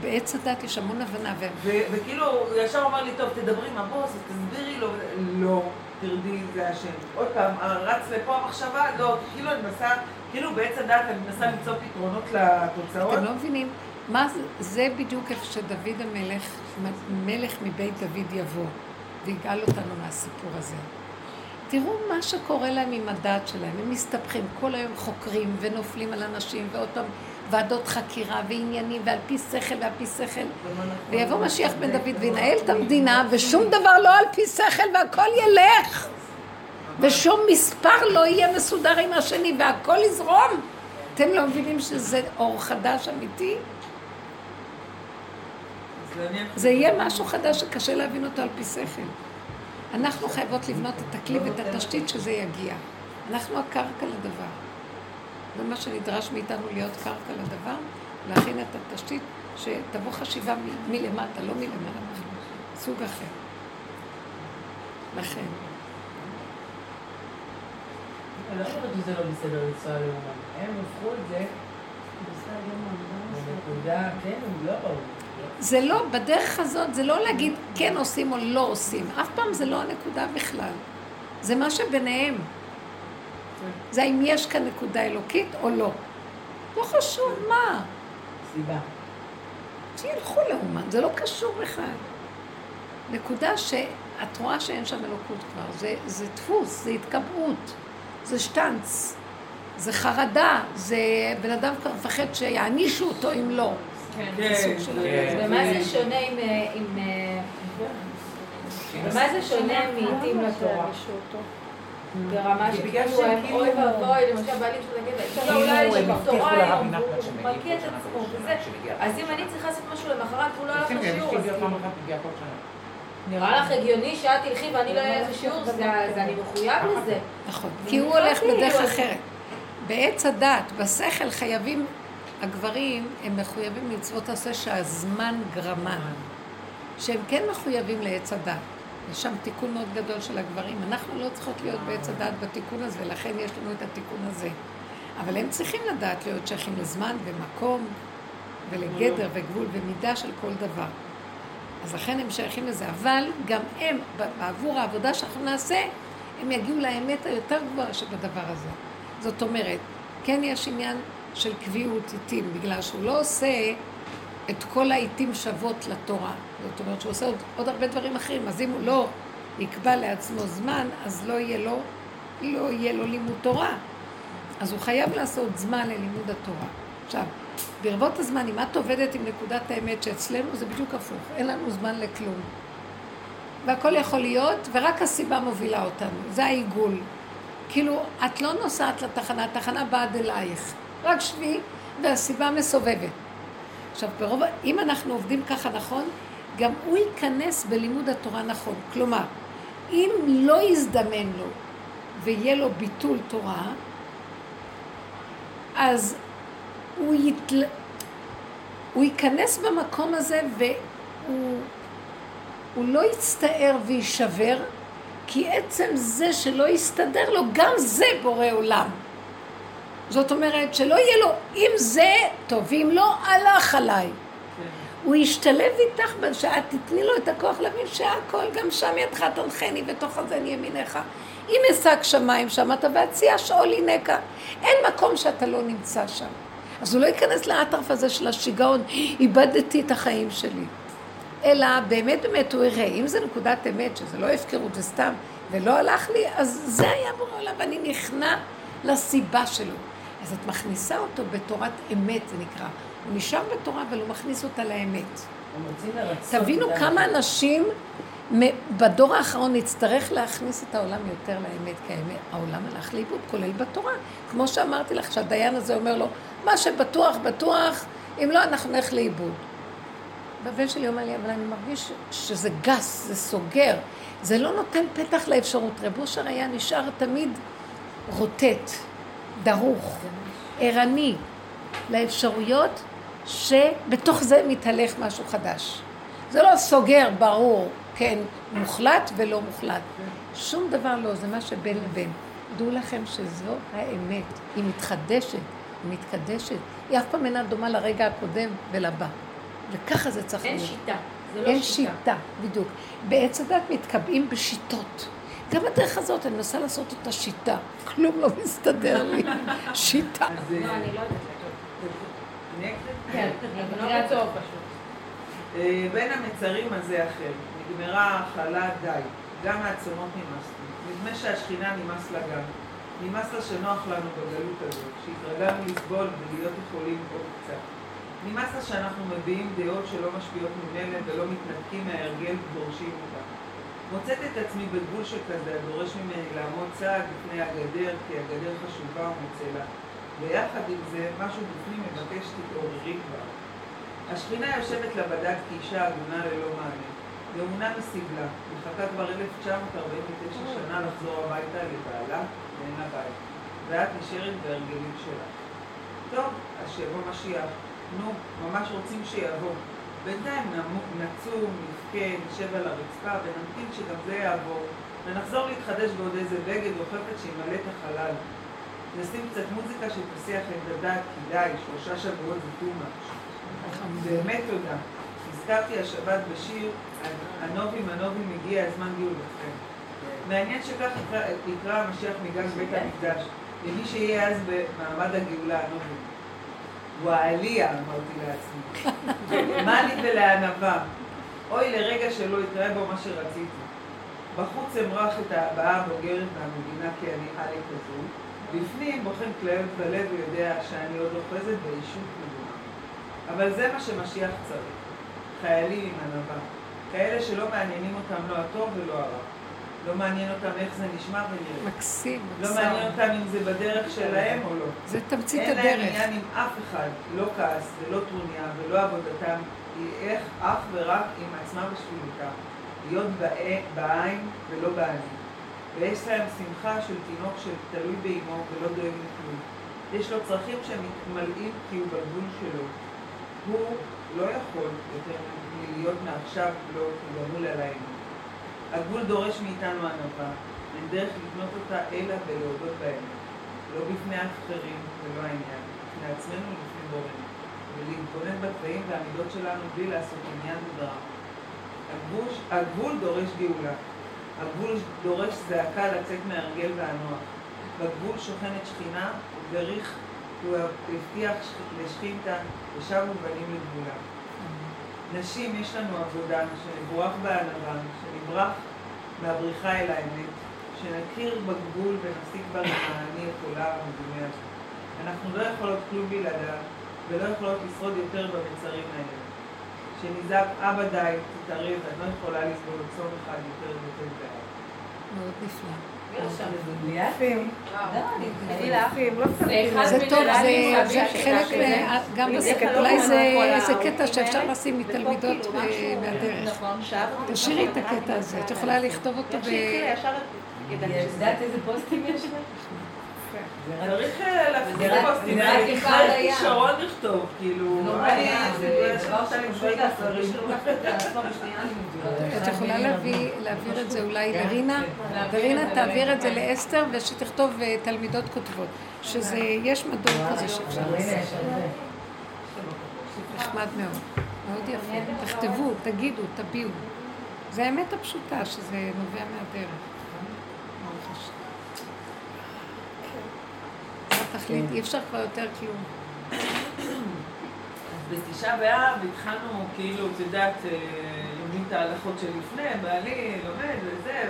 בעץ הדת יש המון הבנה. וכאילו, הוא ישר אומר לי, טוב, תדברי עם הבוס, תסבירי לו, לא, תרדי, זה השם. עוד פעם, רץ לפה המחשבה, לא, כאילו אני מנסה, כאילו בעץ הדת אני מנסה למצוא פתרונות לתוצאות. אתם לא מבינים, מה זה בדיוק איפה שדוד המלך, מלך מבית דוד יבוא, ויגאל אותנו מהסיפור הזה. תראו מה שקורה להם עם הדעת שלהם, הם מסתבכים, כל היום חוקרים ונופלים על אנשים ועוד פעם ועדות חקירה ועניינים ועל פי שכל ועל פי שכל ויבוא משיח בן דוד וינהל את המדינה ושום דבר לא על פי שכל והכל ילך ושום מספר לא יהיה מסודר עם השני והכל יזרום. אתם לא מבינים שזה אור חדש אמיתי? זה יהיה משהו חדש שקשה להבין אותו על פי שכל. אנחנו חייבות לבנות את הכלי ואת התשתית שזה יגיע. אנחנו הקרקע לדבר. זה מה שנדרש מאיתנו להיות קרקע לדבר, להכין את התשתית שתבוא חשיבה מלמטה, לא מלמעלה, סוג אחר. לכן. אני לא חושבת שזה לא בסדר לנסוע לאומן. הם הופכו את זה. בנקודה, כן, הם לא באו. זה לא, בדרך הזאת זה לא להגיד כן עושים או לא עושים, אף פעם זה לא הנקודה בכלל, זה מה שביניהם, זה אם יש כאן נקודה אלוקית או לא, לא חשוב מה. סיבה. שילכו לאומן, זה לא קשור בכלל. נקודה שאת רואה שאין שם אלוקות כבר, זה דפוס, זה התקבעות, זה שטנץ, זה חרדה, זה בן אדם כבר מפחד שיענישו אותו אם לא. ומה זה שונה עם... ומה זה שונה מעיתים לתורה? ברמה שכאילו הם אוי ואבוי, למשל בעלי שתגיד, אישה אולי שבתורה היום הוא מרקיע את עצמו וזה, אז אם אני צריכה לעשות משהו למחרת הוא לא הלך לשיעור, נראה לך הגיוני שאת תלכי ואני לא אהיה לשיעור, אז אני מחויב לזה. נכון, כי הוא הולך בדרך אחרת. בעץ הדת, בשכל חייבים הגברים הם מחויבים למצוות עשה שהזמן גרמן, שהם כן מחויבים לעץ הדת. יש שם תיקון מאוד גדול של הגברים, אנחנו לא צריכות להיות בעץ הדת בתיקון הזה, לכן יש לנו את התיקון הזה. אבל הם צריכים לדעת להיות שייכים לזמן ומקום ולגדר וגבול ומידה של כל דבר. אז לכן הם שייכים לזה, אבל גם הם, בעבור העבודה שאנחנו נעשה, הם יגיעו לאמת היותר גבוהה שבדבר הזה. זאת אומרת, כן יש עניין של קביעות עיתים, בגלל שהוא לא עושה את כל העיתים שוות לתורה. זאת אומרת שהוא עושה עוד הרבה דברים אחרים, אז אם הוא לא יקבע לעצמו זמן, אז לא יהיה לו לימוד תורה. אז הוא חייב לעשות זמן ללימוד התורה. עכשיו, ברבות הזמן, אם את עובדת עם נקודת האמת שאצלנו, זה בדיוק הפוך, אין לנו זמן לכלום. והכל יכול להיות, ורק הסיבה מובילה אותנו, זה העיגול. כאילו, את לא נוסעת לתחנה, התחנה באה עד אלייך. רק שבי, והסיבה מסובבת. עכשיו, אם אנחנו עובדים ככה נכון, גם הוא ייכנס בלימוד התורה נכון. כלומר, אם לא יזדמן לו ויהיה לו ביטול תורה, אז הוא ייכנס במקום הזה והוא לא יצטער וישבר, כי עצם זה שלא יסתדר לו, גם זה בורא עולם. זאת אומרת שלא יהיה לו, אם זה טוב, אם לא, הלך עליי. הוא ישתלב איתך בשעה, תתני לו את הכוח להבין שהכל, גם שם ידך תלכני ותוך הזן ימיניך. אם עסק שמיים שם, אתה בהציעה שאול הינקה. אין מקום שאתה לא נמצא שם. אז הוא לא ייכנס לעטרף הזה של השיגעון, איבדתי את החיים שלי. אלא באמת באמת הוא יראה, אם זה נקודת אמת, שזה לא הפקרות וסתם, ולא הלך לי, אז זה היה בורא עולם, ואני נכנע לסיבה שלו. אז את מכניסה אותו בתורת אמת, זה נקרא. הוא נשאר בתורה, אבל הוא מכניס אותה לאמת. תבינו כמה אנשים בדור האחרון נצטרך להכניס את העולם יותר לאמת, כי העולם הלך לאיבוד, כולל בתורה. כמו שאמרתי לך, שהדיין הזה אומר לו, מה שבטוח, בטוח, אם לא, אנחנו נלך לאיבוד. בבן שלי אומר לי, אבל אני מרגיש שזה גס, זה סוגר, זה לא נותן פתח לאפשרות. רב אושר היה נשאר תמיד רוטט, דרוך, ערני, לאפשרויות שבתוך זה מתהלך משהו חדש. זה לא סוגר, ברור, כן, מוחלט ולא מוחלט. שום דבר לא, זה מה שבין לבין. דעו לכם שזו האמת, היא מתחדשת, היא מתקדשת. היא אף פעם אינה דומה לרגע הקודם ולבא. וככה זה צריך להיות. אין שיטה, זה לא אין שיטה. אין שיטה, בדיוק. בעץ הדת מתקבעים בשיטות. גם בדרך הזאת, אני מנסה לעשות אותה שיטה. כלום לא מסתדר לי. שיטה. לא, אני לא יודעת. כן, נגמרה טוב פשוט. בין המצרים הזה אחר, נגמרה האכלה די, גם העצמות נמאסתי. נדמה שהשכינה נמאס לה גם. נמאס לה שנוח לנו בגלות הזאת, שהתרגלנו לסבול ולהיות יכולים עוד קצת. נמאס לה שאנחנו מביאים דעות שלא משפיעות ממנה ולא מתנתקים מההרגל ודורשים אותה. מוצאת את עצמי בגבול שכזה, דורש ממני לעמוד צעד לפני הגדר, כי הגדר חשובה ומצלה. ביחד עם זה, משהו בפנים מבקש תתעוררי כבר. השכינה יושבת לבדד כאישה עגונה ללא מענה. יאמונה מסבלה, מחכה כבר 1949 שנה לחזור הביתה לבעלה, ואין הבית. ואת נשארת בהרגלים שלך. טוב, אז שיבוא משיח. נו, ממש רוצים שיבוא. בינתיים נצום, נפקה, נשב על הרצפה, ונמתין שגם זה יעבור. ונחזור להתחדש בעוד איזה בגד רוחפת שימלא את החלל. נשים קצת מוזיקה שתשיח את הדעת, כדאי, 3 שבועות ותאומה. באמת תודה. הזכרתי השבת בשיר, הנובים הגיע, הזמן גיעו לכם. מעניין שכך יקרא המשיח מגש בית המקדש, למי שיהיה אז במעמד הגאולה הנובים. וואליה, אמרתי לעצמי. מה לי ולענבה? אוי לרגע שלא יקרה בו מה שרציתי. בחוץ אמרח את ההבעה הבוגרת והמגינה כהניאלי כזו, בפנים בוחן כליות בלב ויודע שאני עוד אוחזת באישות מדומה. אבל זה מה שמשיח צריך. חיילים עם ענווה. כאלה שלא מעניינים אותם לא הטוב ולא הרע. לא מעניין אותם איך זה נשמע ונראה. מקסים, לא מקסים. לא מעניין אותם אם זה בדרך שלהם או לא. זה תמצית הדרך. אין להם עניין עם אף אחד, לא כעס ולא טרוניה ולא עבודתם. היא איך אך ורק עם עצמה בשביליתה. להיות בעין ולא בעניים. ויש להם שמחה של תינוק שתלוי באימו ולא דואג לכלום. יש לו צרכים שמתמלאים כי הוא בגבול שלו. הוא לא יכול יותר להיות מעכשיו לא גבול עלינו. הגבול דורש מאיתנו ענווה, אין דרך לבנות אותה אלא ולהודות באמת. לא בפני האחרים ולא העניין, בפני עצמנו ולפני בורנו. ולהתבונן בתוואים והמידות שלנו בלי לעשות עניין ודרמה. הגבול דורש גאולה. הגבול דורש זעקה לצאת מהרגל והנוח. בגבול שוכנת שכינה, ובריך הוא הבטיח לשכינתה, ושבו בנים לגבולה. נשים, יש לנו עבודה, שנבורך בענווה, שנברח מהבריחה אל האמת, שנכיר בגבול ונפסיק ברמה, אני יכולה ומדומה. אנחנו לא יכולות כלום בלעדיו, ולא יכולות לשרוד יותר במצרים האלה. שנזעק אבא די, תתערב, אני לא יכולה לסבור לצום אחד יותר ויותר די. מאוד נפלא. יפים. זה טוב, זה חלק, גם אולי זה איזה קטע שאפשר לשים מתלמידות מהדרך. תשאירי את הקטע הזה, את יכולה לכתוב אותו ב... ידעת איזה פוסטים יש לך? צריך להפסיק פוסטים, אני חייתי שעון לכתוב, כאילו... זה דבר שאני מפשוט לעשות. את יכולה להעביר את זה אולי לרינה, ורינה תעביר את זה לאסתר, ושתכתוב תלמידות כותבות, שזה, יש מדור כזה שאפשר לעשות. נחמד מאוד, מאוד יפה. תכתבו, תגידו, תביאו. זה האמת הפשוטה, שזה נובע מהדרך. תחליט, אי אפשר כבר יותר כלום. אז בתשעה באב התחלנו, כאילו, את יודעת, לומדים את ההלכות שלפני, בעלי לומד וזה,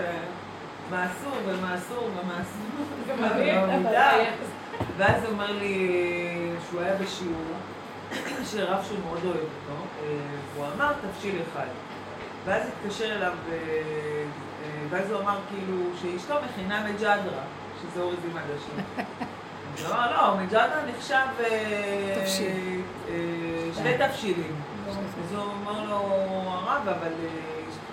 ומה אסור ומה אסור ומה אסור, ואז הוא אמר לי שהוא היה בשיעור, שרב שהוא מאוד אוהב אותו, והוא אמר תבשיל אחד, ואז התקשר אליו, ואז הוא אמר כאילו שאשתו מכינה מג'אדרה, שזה אורזים עדשים. לא, לא, מג'אדרה נחשב שני תבשילים. אז הוא אמר לו הרב, אבל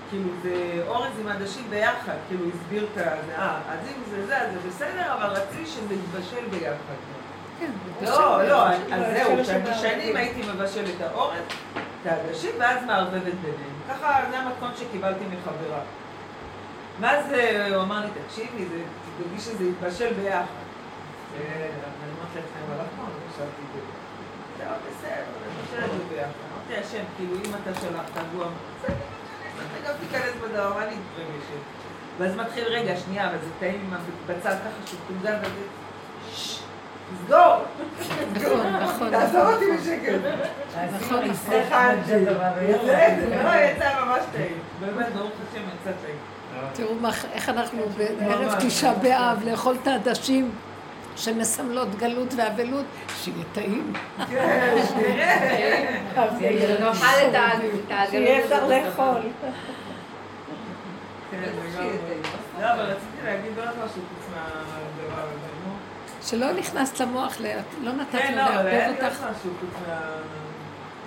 כאילו זה אורז עם עדשים ביחד, כאילו הסביר את זה, אז אם זה זה, זה בסדר, אבל רציתי שזה יתבשל ביחד. לא, לא, אז זהו, שנים הייתי מבשל את האורז, את העדשים, ואז מערבבת ביניהם. ככה זה המתכון שקיבלתי מחברה. ואז הוא אמר לי, תקשיבי, תדאגי שזה יתבשל ביחד. אני אמרתי לכם על הכל, חשבתי את זה. זה לא בסדר, אני חושבת את זה. אמרתי השם, כאילו אם אתה שלחת, הוא אמר, בסדר, אתה גם תיכנס בדבר, אני אתרמשת. ואז מתחיל רגע, שנייה, אבל זה טעים עם הבצל ככה שתוגן וזה... תסגור! תעזור אותי בשקל. סליחה, זה לא יצא ממש טעים. באמת, ברוך השם, יצא טעים. תראו איך אנחנו בערב תשעה באב, לאכול את העדשים. שמסמלות גלות ואבלות, שיהיה טעים. כן, שיהיה. זה יהיה נאכל את הגלות. שיהיה אפשר לאכול. כן, שיהיה טעים. לא, אבל רציתי להגיד לא לך שתוצא מהדבר הזה, נו. שלא נכנסת למוח, לא נתת לו להרבב אותך. כן, לא, אבל היה לך שתוצא מה...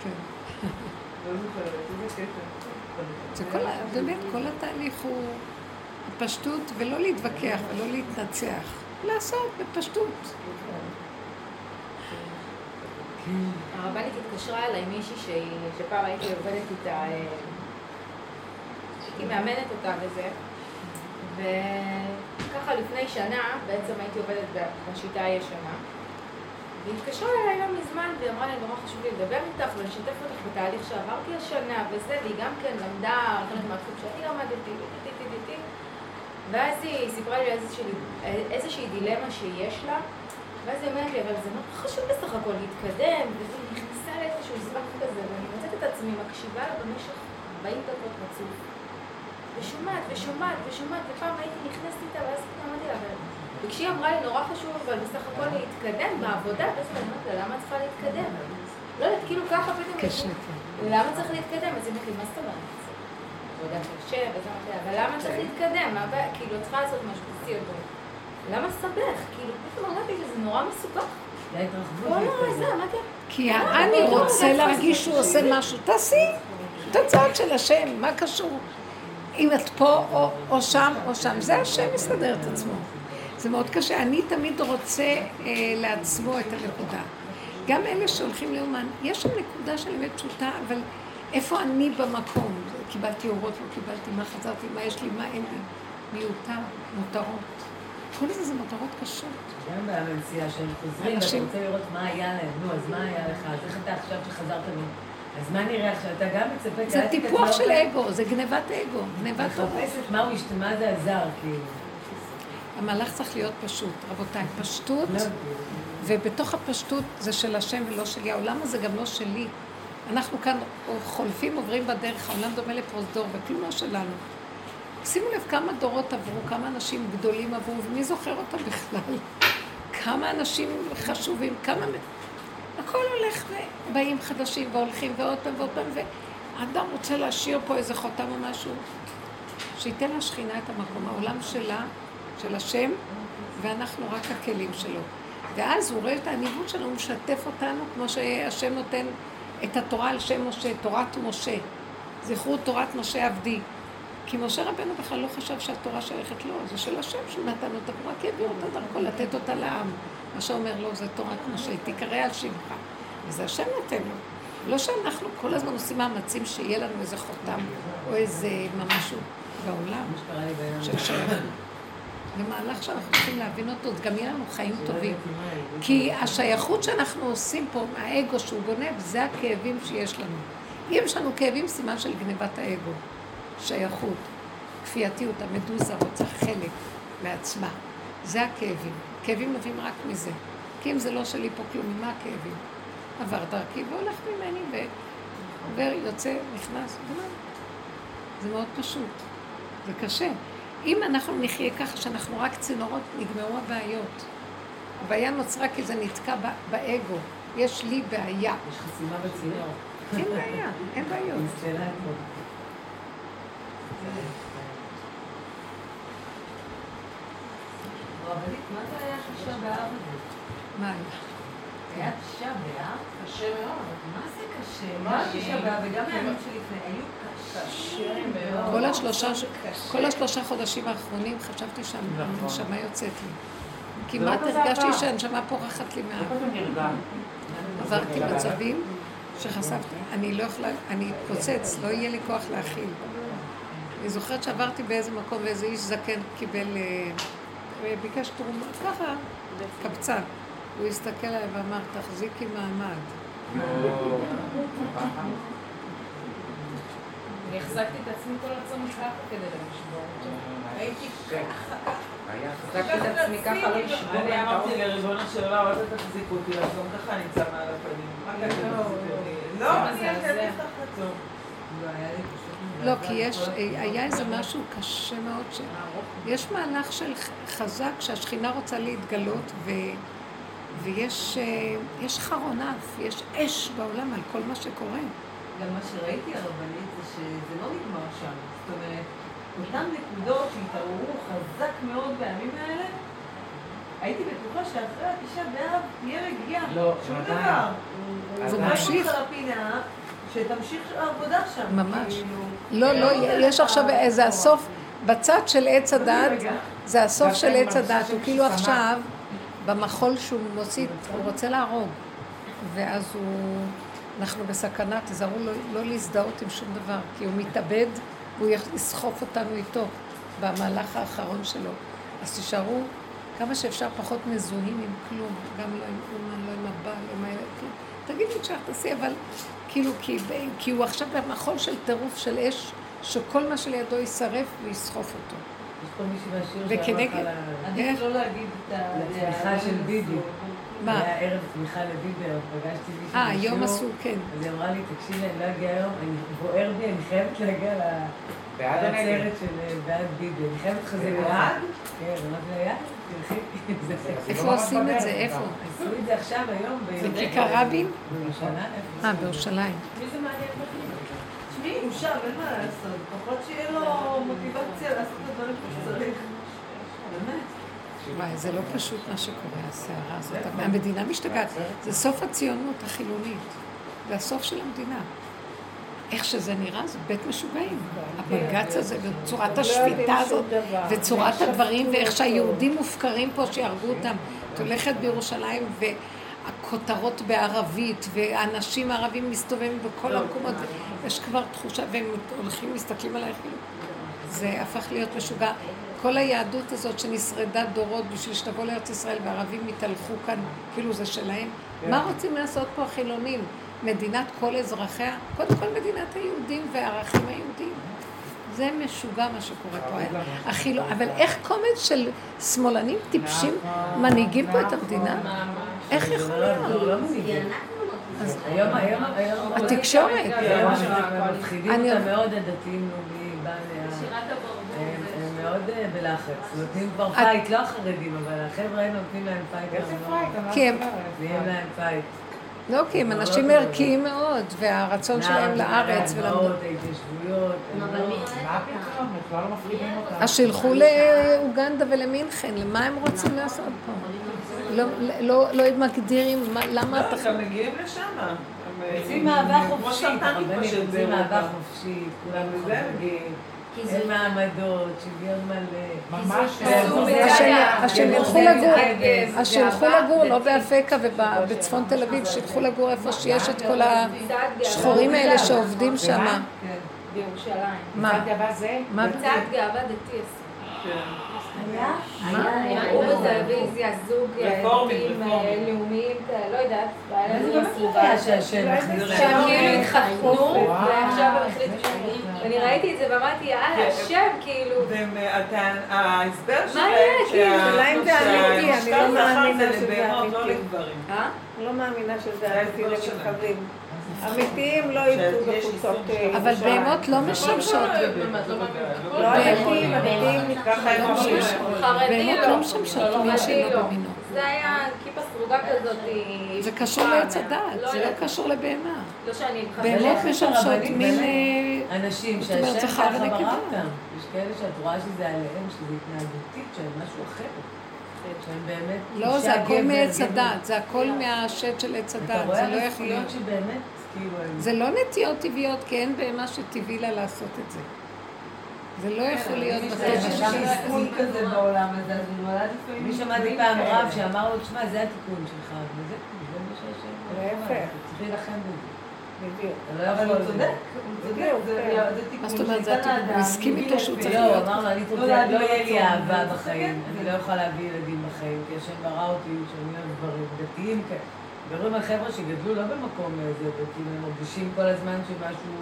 כן. לא זוכרת, איזה קטע. באמת, כל התהליך הוא פשטות ולא להתווכח ולא להתנצח. לעשות בפשטות. הרבנית התקשרה אליי מישהי שפעם הייתי עובדת איתה, הייתי מאמנת אותה וזה, וככה לפני שנה, בעצם הייתי עובדת בשיטה הישנה, והתקשרה אליי לא מזמן ואמרה לי, נורא חשוב לי לדבר איתך ולשתף אותך בתהליך שעברתי השנה וזה, והיא גם כן למדה חלק מהתחום שאני למדתי, ואז היא סיפרה לי איזושהי דילמה שיש לה, ואז היא אומרת לי, אבל זה מאוד חשוב בסך הכל להתקדם, והיא נכנסה לאיזשהו זמן כזה, ואני מוצאת את עצמי מקשיבה לה במשך 40 דקות רצוף. ושומעת, ושומעת, ושומעת, ופעם הייתי נכנסת איתה, ואז אמרתי לה, וכשהיא אמרה לי, נורא חשוב, אבל בסך הכל להתקדם בעבודה, אז אני אומרת לה, למה את צריכה להתקדם? לא יודעת, כאילו ככה פתאום, למה צריך להתקדם? אז היא אומרת לי, מה זאת אומרת? עבודה קשה, אבל למה צריך להתקדם? כאילו, צריכה לעשות משהו פסיבי. למה סבך? כאילו, פתאום אמרתי שזה נורא מסובך. לא, לא, זה, מה כן? כי אני רוצה להרגיש שהוא עושה משהו. תעשי תוצאות של השם, מה קשור? אם את פה או שם או שם, זה השם מסדר את עצמו. זה מאוד קשה. אני תמיד רוצה לעצמו את הנקודה. גם אלה שהולכים לאומן, יש שם נקודה של אמת פשוטה, אבל איפה אני במקום? קיבלתי אורות, לא קיבלתי, מה חזרתי, מה יש לי, מה אין לי, מיותר, מותרות. כל זה זה מותרות קשות. גם במנסיעה שהם חוזרים, אתה רוצה לראות מה היה להם, נו, אז מה היה לך, אז איך אתה עכשיו שחזרת לי? אז מה נראה עכשיו, אתה גם מצפה... זה טיפוח של אגו, זה גנבת אגו, גנבת אגו. מחפשת מה הוא השתמע, זה עזר, כאילו. המהלך צריך להיות פשוט, רבותיי, פשטות, ובתוך הפשטות זה של השם ולא שלי, העולם הזה גם לא שלי. אנחנו כאן חולפים, עוברים בדרך, העולם דומה לפרוזדור, וכלום לא שלנו. שימו לב כמה דורות עברו, כמה אנשים גדולים עברו, ומי זוכר אותם בכלל? כמה אנשים חשובים, כמה... הכל הולך ובאים חדשים והולכים ועוד פעם ועוד פעם, ואדם רוצה להשאיר פה איזה חותם או משהו, שייתן לשכינה את המקום. העולם שלה של השם, ואנחנו רק הכלים שלו. ואז הוא רואה את העניבות שלנו, הוא משתף אותנו, כמו שהשם נותן את התורה על שם משה, תורת משה. זכרו תורת משה עבדי. כי משה רבנו בכלל לא חשב שהתורה שייכת לו, זה של השם שנתן אותה, הוא רק יביא אותה דרכו לתת אותה לעם. מה שאומר לו זה תורת משה, תיקרא על שמך. וזה השם נותן לו. לא שאנחנו כל הזמן עושים מאמצים שיהיה לנו איזה חותם או איזה משהו בעולם ששייכנו. במהלך שאנחנו צריכים להבין אותו, גם יהיה לנו חיים טובים. כי השייכות שאנחנו עושים פה, האגו שהוא גונב, זה הכאבים שיש לנו. אם יש לנו כאבים, סימן של גניבת האגו. שייכות, כפייתיות, המדוזה רוצה חלק מעצמה. זה הכאבים. כאבים נובעים רק מזה. כי אם זה לא שלי פה כלום, ממה הכאבים? עבר דרכי והולך ממני ועובר, יוצא, נכנס, גנב. זה מאוד פשוט. זה קשה. אם אנחנו נחיה ככה שאנחנו רק צינורות, נגמרו הבעיות. הבעיה נוצרה כי זה נתקע באגו. יש לי בעיה. יש חסימה בצינור. אין בעיה, אין בעיות. נסתלה פה. רבנית, מה זה היה שישה באב הזה? מה היה? היה שישה באב? קשה מאוד. מה זה קשה? מה שישה באב? וגם האמת שלפני, היו קשים מאוד. כל השלושה חודשים האחרונים חשבתי שהנשמה יוצאת לי. כמעט הרגשתי שהנשמה פורחת לי מהאב. עברתי מצבים שחשבתי, אני לא יכולה, אני אתפוצץ, לא יהיה לי כוח להכיל. אני זוכרת שעברתי באיזה מקום ואיזה איש זקן קיבל, ביקש תרומה, ככה, קבצה. הוא הסתכל עליי ואמר, תחזיקי מעמד. אני החזקתי את עצמי כל עצמי ככה כדי לשבור אותו. הייתי ככה. החזקתי את עצמי ככה לא לשבור. אני אמרתי לריבונו של עולם, אז תחזיק אותי, אז גם ככה נמצא מעל הפנים. לא, אני אתן לך חצוב. לא, היה לי פשוט. לא, כי יש, היה איזה משהו קשה מאוד ש... יש מהלך של חזק שהשכינה רוצה להתגלות ויש חרונף, יש אש בעולם על כל מה שקורה. גם מה שראיתי הרבנית זה שזה לא נגמר שם. זאת אומרת, אותן נקודות שהתעוררו חזק מאוד בימים האלה, הייתי בטוחה שאחרי התשעה באב תהיה רגיעה. לא, שום דבר. זה ממשיך. שתמשיך העבודה שם. ממש. לא, לא, יש עכשיו איזה הסוף, בצד של עץ הדת, זה הסוף של עץ הדת, הוא כאילו עכשיו, במחול שהוא מוציא, הוא רוצה להרוג. ואז אנחנו בסכנה, תזהרו לא להזדהות עם שום דבר, כי הוא מתאבד, הוא יסחוף אותנו איתו, במהלך האחרון שלו. אז תשארו כמה שאפשר פחות מזוהים עם כלום, גם לא עם אומן, לא עם הבא, לא עם הילד. תגידי כשאר תעשי, אבל... כאילו, כי הוא עכשיו במחול של טירוף של אש, שכל מה שלידו יישרף ויסחוף אותו. יש פה מישהו בשיר שהלך על ה... עדיף לא להגיד את ה... לצמיחה של ביבי. מה? זה היה ערב צמיחה לביבי, אבל פגשתי מישהו בשיר. היום עשו, כן. אז היא אמרה לי, תקשיבי, אני לא אגיע היום, אני בוער בי, אני חייבת להגיע לעצרת של בעד ביבי. אני חייבת חזק לעד? כן, זה מה זה היה? איפה עושים את זה? איפה? עשו את זה עכשיו, היום. זה כיכר רבין? בירושלים. בירושלים. מי זה מעניין? שמי, הוא שם, אין מה לעשות. פחות שיהיה לו מוטיבציה לעשות את הדברים שצריך. באמת. זה לא פשוט מה שקורה, הסערה הזאת. המדינה משתגעת. זה סוף הציונות החילונית. זה הסוף של המדינה. איך שזה נראה, זה בית משוגעים. הבג"ץ הזה, וצורת השפיטה הזאת, וצורת הדברים, ואיך שהיהודים מופקרים פה שיהרגו אותם. את הולכת בירושלים, והכותרות בערבית, והאנשים הערבים מסתובבים בכל המקומות, יש כבר תחושה, והם הולכים, מסתכלים עלייך. זה הפך להיות משוגע. כל היהדות הזאת שנשרדה דורות בשביל שתבוא לארץ ישראל, והערבים מתהלכו כאן, כאילו זה שלהם. מה רוצים לעשות פה החילונים? מדינת כל אזרחיה, קודם כל מדינת היהודים והערכים היהודים. זה משוגע מה שקורה פה. אבל איך קומץ של שמאלנים טיפשים מנהיגים פה את המדינה? איך יכול להיות? התקשורת. מפחידים אותה מאוד הדתיים לאומיים, מאוד בלחץ. נותנים כבר פייט, לא החרדים, אבל החבר'ה נותנים להם פייט. כי הם... נותנים להם פייט. לא, כי הם אנשים ערכיים מאוד, והרצון שלהם לארץ ולמדות. אז שילכו לאוגנדה ולמינכן, למה הם רוצים לעשות פה? לא מגדירים למה אתה... עכשיו מגיעים לשם. יוצאים מהווה חופשית, יוצאים מהווה חופשית, כולם לזה מגיעים. אין מעמדות, שוויון מלא. ממש לא. השילכו לגור, לא באפקה ובצפון תל אביב, שילכו לגור איפה שיש את כל השחורים האלה שעובדים שם. כן, בירושלים. מה? מצד גאווה דתי עשו. היה אור בטלוויזיה, זוג עדים לאומיים, לא יודעת, איזו מסלובה שהם כאילו התחתנו ועכשיו הם החליטו, ואני ראיתי את זה ואמרתי, יאללה, השם כאילו ההסבר שלהם שהשטר זכר זה לבהמות, לא לגברים. לא מאמינה שזה היה למחברים אמיתיים, לא יפתו בחוצות. אבל בהמות לא משמשות, לא אמיתיים, אמיתיים בהמות לא משמשות מישהו במינו. זה היה כיפה סרוגה כזאת. זה קשור לעץ הדעת, זה לא קשור לבהמה. בהמות משמשות מין אנשים שהשם ככה ברא אותם. יש כאלה שאת רואה שזה עליהם, שזה התנהגותית, שזה משהו אחר. לא, זה הכל מעץ הדת, זה הכל מהשד של עץ הדת, זה לא יכול להיות. זה לא נטיות טבעיות, כי אין בהמה שטבעי לה לעשות את זה. זה לא יכול להיות בטבע של תסכול כזה בעולם הזה, אז הוא נולד לפעמים. מי שמעתי פעם רב שאמר לו, תשמע, זה התיקון שלך, וזה מה שהשם. להפך. תצריך לכם בזה. אבל הוא צודק, זה תיקון. זאת אומרת, הוא הסכים איתו שהוא צריך להיות. לא, אמר לו, אני רוצה, לא יהיה לי אהבה בחיים, אני לא יוכל להביא ילדים בחיים, כי השם ברא אותי שאני אוהב דברים דתיים, דברים על חבר'ה שגדלו לא במקום איזה דתי, הם מרגישים כל הזמן שמשהו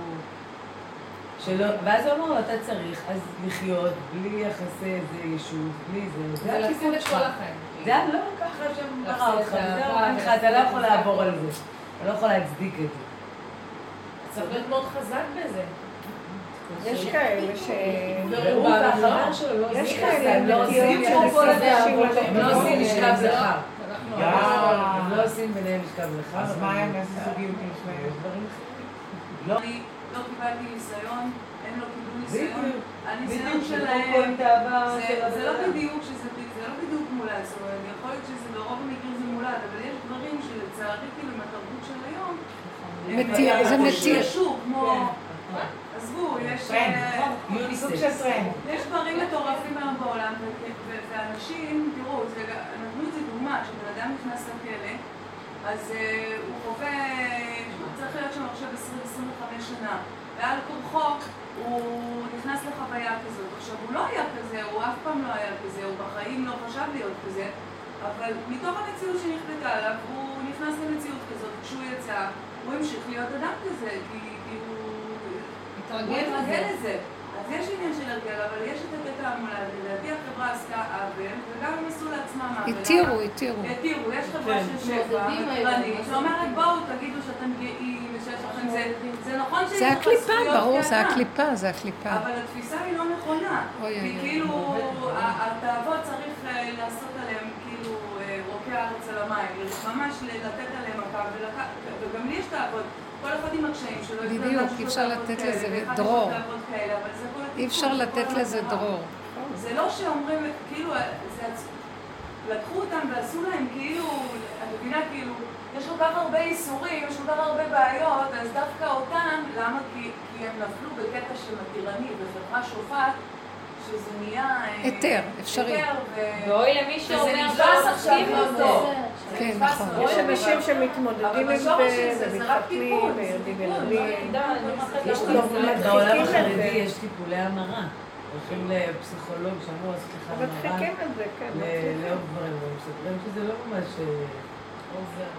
שלא, ואז הוא אמר לו, אתה צריך אז לחיות בלי יחסי איזה יישוב, בלי זה. זה הכיסים את כל החיים. זה לא ככה השם ברא אותך, אתה לא יכול לעבור על זה, אתה לא יכול להצדיק את זה. צריך להיות מאוד חזק בזה. יש כאלה ש... יש כאלה לא עושים משכב זכר. הם לא עושים ביניהם משכב זכר. אז מה הם עשו סוגים? אני לא קיבלתי ניסיון, הם לא קיבלו ניסיון. הניסיון שלהם זה לא בדיוק מולד. זאת אומרת, יכול להיות שזה ברוב המקרים זה מולד, אבל יש דברים שלצערי כאילו עם התרבות של היום, מתיר, זה מתיר. עזבו, יש דברים מטורפים היום בעולם, ואנשים, תראו, נתנו את זה דוגמה, כשבן אדם נכנס לכלא, אז הוא חווה, צריך להיות שם עכשיו 20-25 שנה, ועל כורחו הוא נכנס לחוויה כזאת. עכשיו, הוא לא היה כזה, הוא אף פעם לא היה כזה, הוא בחיים לא חשב להיות כזה, אבל מתוך המציאות שנכפתה עליו, הוא נכנס למציאות כזאת, כשהוא יצא, הוא המשיך להיות אדם כזה, כי הוא מתרגל לזה. אז יש עניין של הרגל, אבל יש את הקטע המולד, לדעתי החברה עשתה עוול, וגם הם עשו לעצמם עוול. התירו, יש חברה של שפע, מטרנית, שאומרת בואו תגידו שאתם גאים, ושיש לכם זה, זה נכון שיש לך זכויות כאן. זה הקליפה. אבל התפיסה היא לא נכונה, כי כאילו התאוות צריך לעשות עליהם, כאילו רוקע ארץ על המים, ממש לתת עליהם הקו, וגם לי יש תאוות. כל אחד עם הקשיים שלו, בדיוק, אי אפשר לתת לזה דרור. אי אפשר לתת לזה דרור. זה לא שאומרים, כאילו, לקחו אותם ועשו להם, כאילו, את מבינה, כאילו, יש כל כך הרבה איסורים, יש כל כך הרבה בעיות, אז דווקא אותם, למה? כי הם נפלו בקטע של הטירני, בחברה שופעת, שזה נהיה... היתר, אפשרי. ואוי למי שאומר שעוסקים אותו. כן, נכון. יש אנשים שמתמודדים עם זה, ומתחתנים, וירדים ילדים. יש בעולם החרדי, יש טיפולי המרה. הולכים לפסיכולוג, שאמרו, אז ככה המרה. אבל חכים את זה, כן. לא גברים, ומסתכלים שזה לא ממש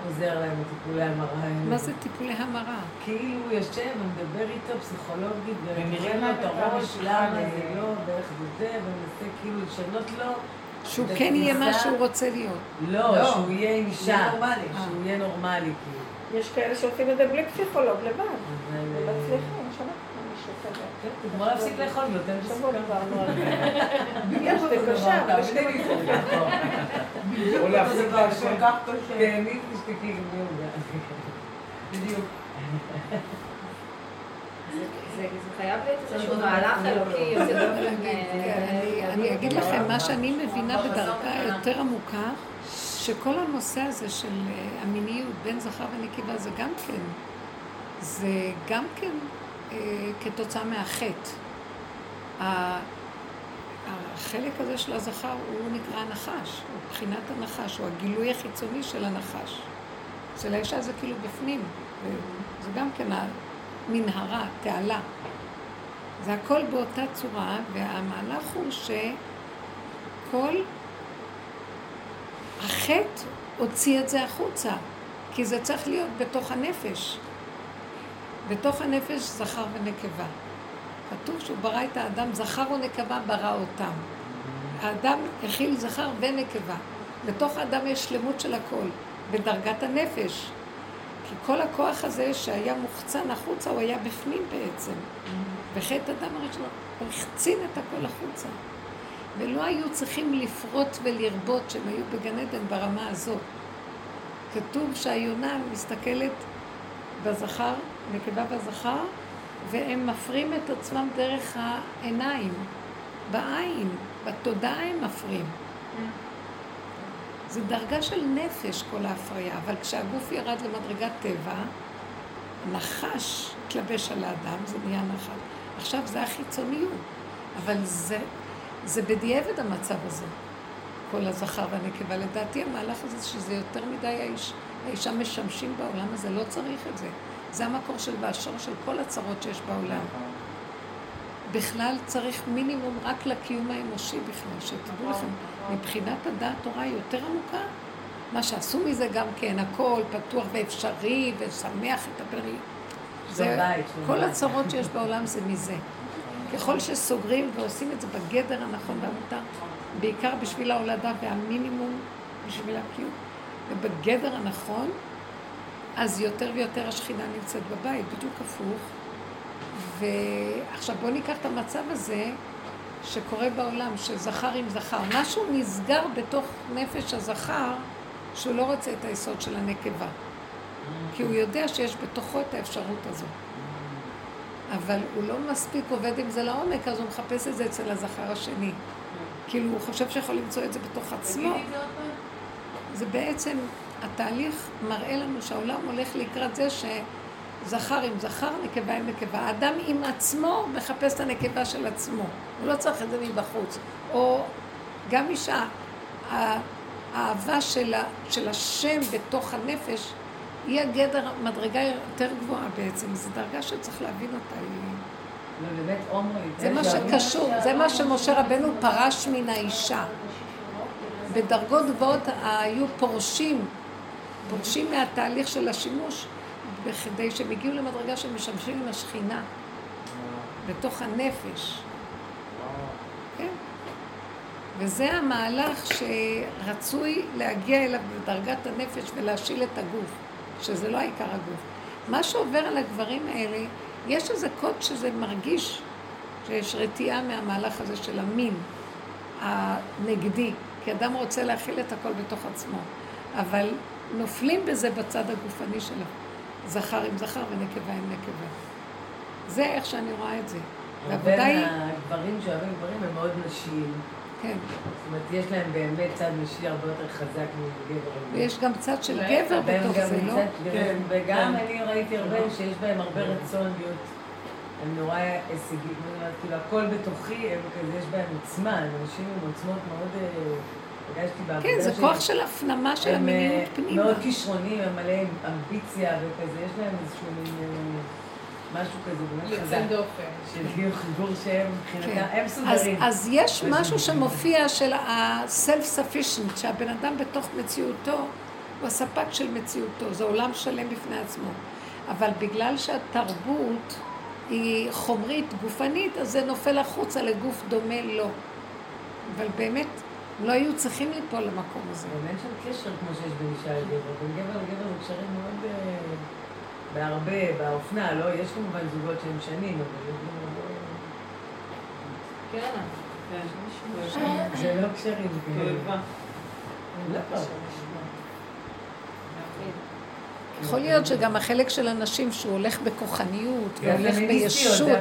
עוזר להם לטיפולי המרה. מה זה טיפולי המרה? כאילו הוא יושב ומדבר איתו פסיכולוגית, ונראה מה אתה רואה בשלם, זה לא, ואיך זה, ומנסה כאילו לשנות לו, שהוא כן יהיה מה שהוא רוצה להיות. לא, שהוא יהיה אישה, שהוא יהיה נורמלי. יש כאלה שעושים את זה בלי פסיכולוג לבד. מצליחים, שמעתם מישהו כזה. תגמור להפסיק לאכול, נותן שבוע כבר נורא. יש זה קשה, אבל יש לי נפלא. או להפסיק לאכול. כל כך תושבנית, תשתקי גמיון. בדיוק. זה חייב להיות איזשהו מהלך אלוקי. אני אגיד לכם מה שאני מבינה בדרכה יותר עמוקה, שכל הנושא הזה של המיניות בין זכר ונקבה זה גם כן, זה גם כן כתוצאה מהחטא. החלק הזה של הזכר הוא נקרא הנחש, הוא בחינת הנחש, הוא הגילוי החיצוני של הנחש. אצל האישה זה כאילו בפנים, זה גם כן מנהרה, תעלה. זה הכל באותה צורה, והמהלך הוא שכל החטא הוציא את זה החוצה, כי זה צריך להיות בתוך הנפש. בתוך הנפש זכר ונקבה. כתוב שהוא ברא את האדם, זכר ונקבה ברא אותם. האדם הכיל זכר ונקבה. בתוך האדם יש שלמות של הכל, בדרגת הנפש. כי כל הכוח הזה שהיה מוחצן החוצה, הוא היה בפנים בעצם. וחטא אדם הראשון, הוא החצין את הכל החוצה. ולא היו צריכים לפרוט ולרבות שהם היו בגן עדן ברמה הזאת. כתוב שהיונה מסתכלת בזכר, נקבה בזכר, והם מפרים את עצמם דרך העיניים, בעין, בתודעה הם מפרים. זו דרגה של נפש כל ההפריה, אבל כשהגוף ירד למדרגת טבע, נחש התלבש על האדם, זה נהיה נחש. עכשיו זה החיצוניות, אבל זה בדיעבד המצב הזה, כל הזכר והנקבה. לדעתי המהלך הזה שזה יותר מדי האישה משמשים בעולם הזה, לא צריך את זה. זה המקור של באשר של כל הצרות שיש בעולם. בכלל צריך מינימום רק לקיום האנושי בכלל, שתדעו לכם, מבחינת הדעת תורה יותר עמוקה, מה שעשו מזה גם כן, הכל פתוח ואפשרי ושמח את הפרי. כל הצרות שיש בעולם זה מזה. ככל שסוגרים ועושים את זה בגדר הנכון והמותר, בעיקר בשביל ההולדה והמינימום בשביל הקיום, ובגדר הנכון, אז יותר ויותר השכינה נמצאת בבית, בדיוק הפוך. ועכשיו בואו ניקח את המצב הזה שקורה בעולם, שזכר עם זכר. משהו נסגר בתוך נפש הזכר שהוא לא רוצה את היסוד של הנקבה. כי הוא יודע שיש בתוכו את האפשרות הזו. אבל הוא לא מספיק עובד עם זה לעומק, אז הוא מחפש את זה אצל הזכר השני. כאילו הוא חושב שיכול למצוא את זה בתוך עצמו. זה בעצם... התהליך מראה לנו שהעולם הולך לקראת זה שזכר עם זכר, נקבה עם נקבה. האדם עם עצמו מחפש את הנקבה של עצמו. הוא לא צריך את זה מבחוץ. או גם אישה, האהבה של השם בתוך הנפש, היא הגדר, מדרגה יותר גבוהה בעצם. זו דרגה שצריך להבין אותה. זה מה שקשור, זה מה שמשה רבנו פרש מן האישה. בדרגות גבוהות היו פורשים מהתהליך של השימוש, כדי שהם הגיעו למדרגה שמשמשים עם השכינה, בתוך הנפש. כן? וזה המהלך שרצוי להגיע אליו בדרגת הנפש ולהשיל את הגוף, שזה לא העיקר הגוף. מה שעובר על הגברים האלה, יש איזה קוד שזה מרגיש שיש רתיעה מהמהלך הזה של המין הנגדי, כי אדם רוצה להכיל את הכל בתוך עצמו, אבל נופלים בזה בצד הגופני שלו. זכר עם זכר ונקבה עם נקבה. זה איך שאני רואה את זה. והעבודה היא... הגברים שאוהבים גברים הם מאוד נשיים. כן. זאת אומרת, יש להם באמת צד נשי הרבה יותר חזק מגבר. ויש גם צד של גבר בתוך זה, לא? כן. וגם אני ראיתי הרבה שיש בהם הרבה רצון להיות... הם נורא הישגים, כאילו הכל בתוכי, יש בהם עוצמה, אנשים עם עוצמות מאוד, הרגשתי בעבודה שלי. כן, זה כוח של הפנמה של המיניות פנימה. מאוד כישרונים, הם מלא אמביציה וכזה, יש להם איזשהו מין משהו כזה. יוצא דופן. שהגיעו חיבור שהם מבחינתם, הם סודרים. אז יש משהו שמופיע של ה-self-sufficient, שהבן אדם בתוך מציאותו, הוא הספק של מציאותו, זה עולם שלם בפני עצמו. אבל בגלל שהתרבות, היא חומרית, גופנית, אז זה נופל החוצה לגוף דומה לו. אבל באמת, לא היו צריכים ליפול למקום הזה. באמת של קשר כמו שיש בין אישה לגבר. בין גבר לגבר מקשרים מאוד בהרבה, באופנה, לא? יש כמובן זוגות שהם שנים, אבל... כן, זה לא קשרים. זה לא קשרים. יכול להיות שגם החלק של הנשים שהוא הולך בכוחניות, והולך בישות,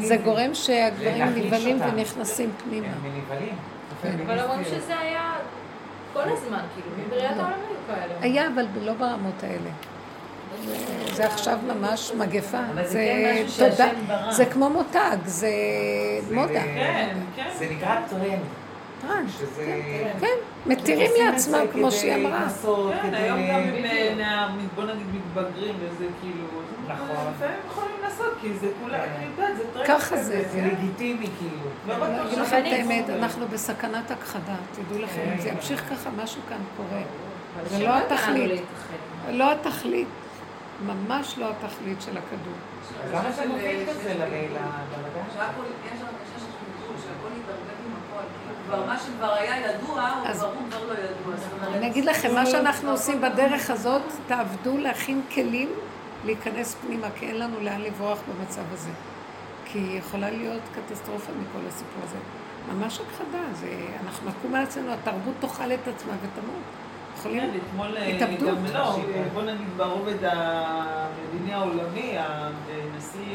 זה גורם שהגברים נבלים ונכנסים פנימה. אבל אומרים שזה היה כל הזמן, כאילו, מבריאת העולם היו כאלה. היה, אבל לא ברמות האלה. זה עכשיו ממש מגפה. זה כמו מותג, זה מודה. זה נקרא טרנד. כן, מתירים לעצמם כמו שהיא אמרה. כן, היום גם בוא נגיד מתבגרים וזה כאילו... נכון. לפעמים יכולים לעשות, כי זה כולה, אני יודעת, זה טרנד. ככה זה. זה לגיטימי כאילו. אני אגיד לכם את האמת, אנחנו בסכנת הכחדה, תדעו לכם, אם זה ימשיך ככה, משהו כאן קורה. זה לא התכלית. לא התכלית, ממש לא התכלית של הכדור. למה שאני מופיע את זה ללילה? יש הרגשה של חיבור, שהכל יתרבד עם הכל. כבר מה שכבר היה ידוע, הוא כבר לא ידוע. אני אגיד לכם, מה שאנחנו עושים בדרך הזאת, תעבדו להכין כלים להיכנס פנימה, כי אין לנו לאן לברוח במצב הזה. כי יכולה להיות קטסטרופה מכל הסיפור הזה. ממש הכחדה, אנחנו נקום על עצמנו, התרבות תאכל את עצמה ותמות. יכולים התאבדות. בוא נגיד ברובד המדיני העולמי, הנשיא,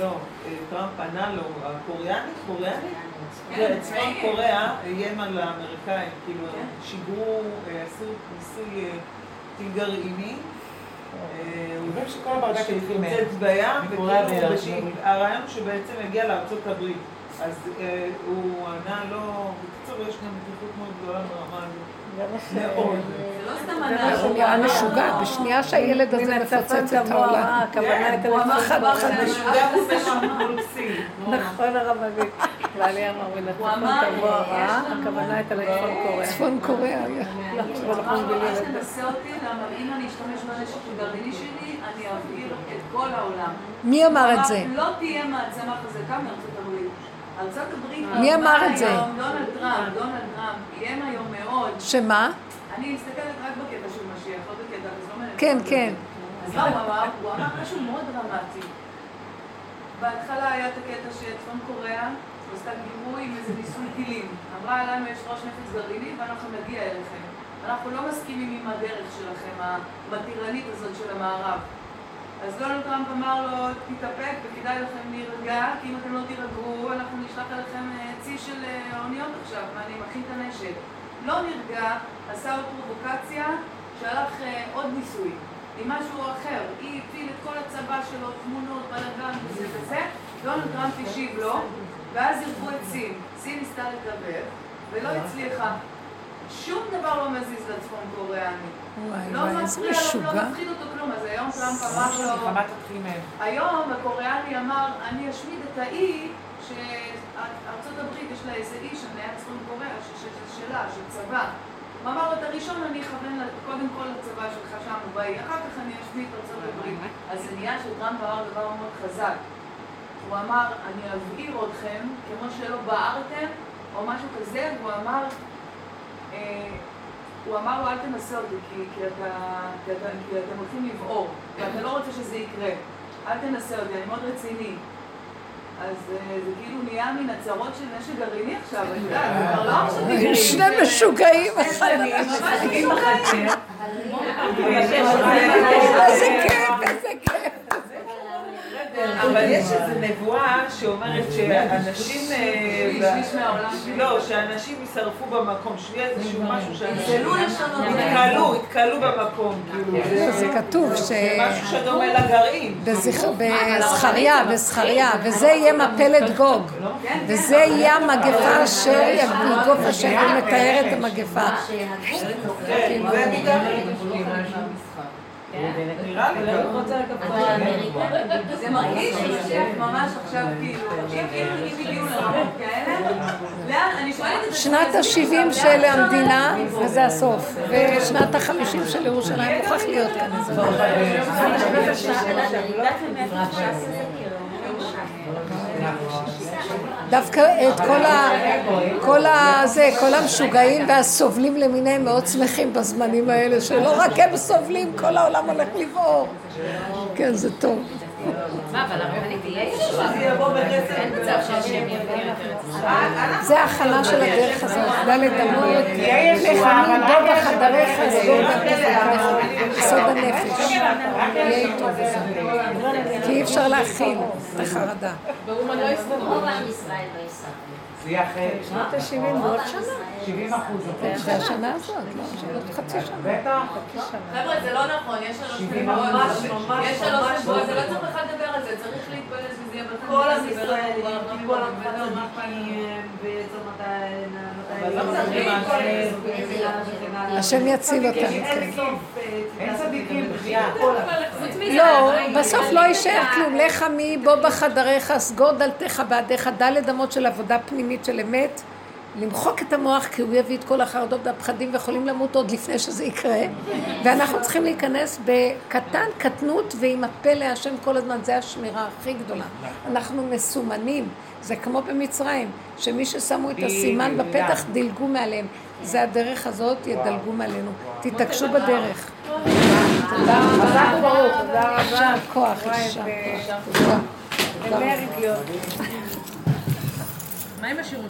לא, טראמפ ענה לו, הקוריאני, צפון קוריאה, איים על האמריקאים, כאילו שיגרו, עשו ניסוי טיל גרעיני, הוא חושב שכל הברדק התפוצץ בים, וכאילו הרעיון שבעצם הגיע לארצות הברית, אז הוא ענה לו, יש גם מתיחות מאוד גדולה ברמה הזאת. מאוד. זה לא סתם ענה. זה נראה משוגע, בשנייה שהילד הזה מפוצץ את העולם. הוא אמר חד משוגע ופשמולסי. נכון הרבנית. ואני אמרו, נצפון תבוא הרעה, הכוונה הייתה לצפון קוריאה. צפון קוריאה. אמר שתנסה אותי, אבל אם אני אשתמש בנשק הגרעיני שלי, אני אבעיר את כל העולם. מי אמר את זה? לא תהיה מעצמה חזקה מארצות הברית. ארצות הברית, מי אמר את זה? דונלד טראמפ, איים היום מאוד. שמה? אני מסתכלת רק בקטע של משיח, לא בקטע, אז לא מלא. כן. אז מה הוא אמר? הוא אמר משהו מאוד דרמטי. בהתחלה היה את הקטע שצפון קוריאה, עשתה גירוי עם איזה ניסוי טילים. אמרה עלינו, יש ראש נפץ גרעיני ואנחנו נגיע אליכם. אנחנו לא מסכימים עם הדרך שלכם, המתירנית הזאת של המערב. אז דונלד טראמפ אמר לו, תתאפק וכדאי לכם להירגע, כי אם אתם לא תירגעו, אנחנו נשלח עליכם צי של אוניות עכשיו, ואני מכין את הנשק. לא נרגע, עשה עוד פרובוקציה, שהלך עוד ניסוי, עם משהו אחר. היא הפיל את כל הצבא שלו, תמונות, בלגן וזה. דונלד טראמפ השיב לו, ואז ירפו את סין ניסתה לדבר, ולא הצליחה. שום דבר לא מזיז לצפון קוריאני. לא מפחיד אותו כלום, אז היום טראמפ אמר לו... היום הקוריאני אמר, אני אשמיד את האי שארצות הברית יש לה איזה אי שמנהל צפון קוריאה, שלה, של צבא. הוא אמר לו, את הראשון אני אכוון קודם כל לצבא שלך שם הוא באי, אחר כך אני אשמיד את ארצות הברית. אז זה נהיה שטראמפ אמר דבר מאוד חזק. הוא אמר, אני אבעיר אתכם כמו שלא בערתם, או משהו כזה, והוא אמר... הוא אמר לו, אל תנסה אותי, כי אתם הולכים לבעור, ואתה לא רוצה שזה יקרה. אל תנסה אותי, אני מאוד רציני. אז זה כאילו נהיה מן הצרות של נשק גרעיני עכשיו, אני יודעת, זה כבר לא עכשיו גרעיני. שני משוגעים. שני משוגעים. איזה כיף, איזה כיף. אבל יש איזו נבואה שאומרת שאנשים ישרפו במקום, שיהיה איזשהו משהו שאנשים התקלו במקום. זה כתוב ש... זה משהו שדומה לגרעין. בזכריה, וזה יהיה מפלת גוג, וזה יהיה המגפה אשר גוף אשר מתאר את המגפה. כן, זה בגלל זה מרגיש ממש עכשיו כאילו הגיעו לרמות כאלה. שנת ה-70 של המדינה וזה הסוף, ושנת ה-50 של ירושלים הוכח להיות כאן. דווקא את כל המשוגעים והסובלים למיניהם מאוד שמחים בזמנים האלה, שלא רק הם סובלים, כל העולם הולך לבעור. כן, זה טוב. מה, אבל הרבנית תהיה ישורה. זה יבוא בחסר. אין מצב שהשם יביא יותר. זה ההכנה של הדרך הזאת. דלת אמות, לכנות דוד בחדריך, סגור בנפש, סוד הנפש. יהיה איתו בזה. כי אי אפשר להכין את החרדה. ברור, אני לא אסתדרו. זה יהיה אחרי... שנות ה-70 בעוד שנה. 70% יותר. זה השנה הזאת, לא? חצי שנה. בטח. חבר'ה, זה לא נכון, יש שלוש שבועות. יש שלוש שבועות, זה לא צריך לך לדבר על זה, צריך להתפלש וזה יהיה בכל המספרים. כל המספרים, בעצם מתי... השם יציב אותם. אין צדיקים, בחייה. לא, בסוף לא יישאר כלום. לך מי בוא בחדריך, סגור דלתך בעדיך, דלת אמות של עבודה פנימית של אמת, למחוק את המוח, כי הוא יביא את כל החרדות והפחדים ויכולים למות עוד לפני שזה יקרה, ואנחנו צריכים להיכנס בקטן, קטנות, ועם הפה להשם כל הזמן. זה השמירה הכי גדולה. אנחנו מסומנים, זה כמו במצרים, שמי ששמו את הסימן בפתח דילגו מעליהם. זה הדרך הזאת, ידלגו מעלינו. תתעקשו בדרך. תודה רבה. תודה רבה. יישר כוח, יישר כוח. תודה. מה עם השירות?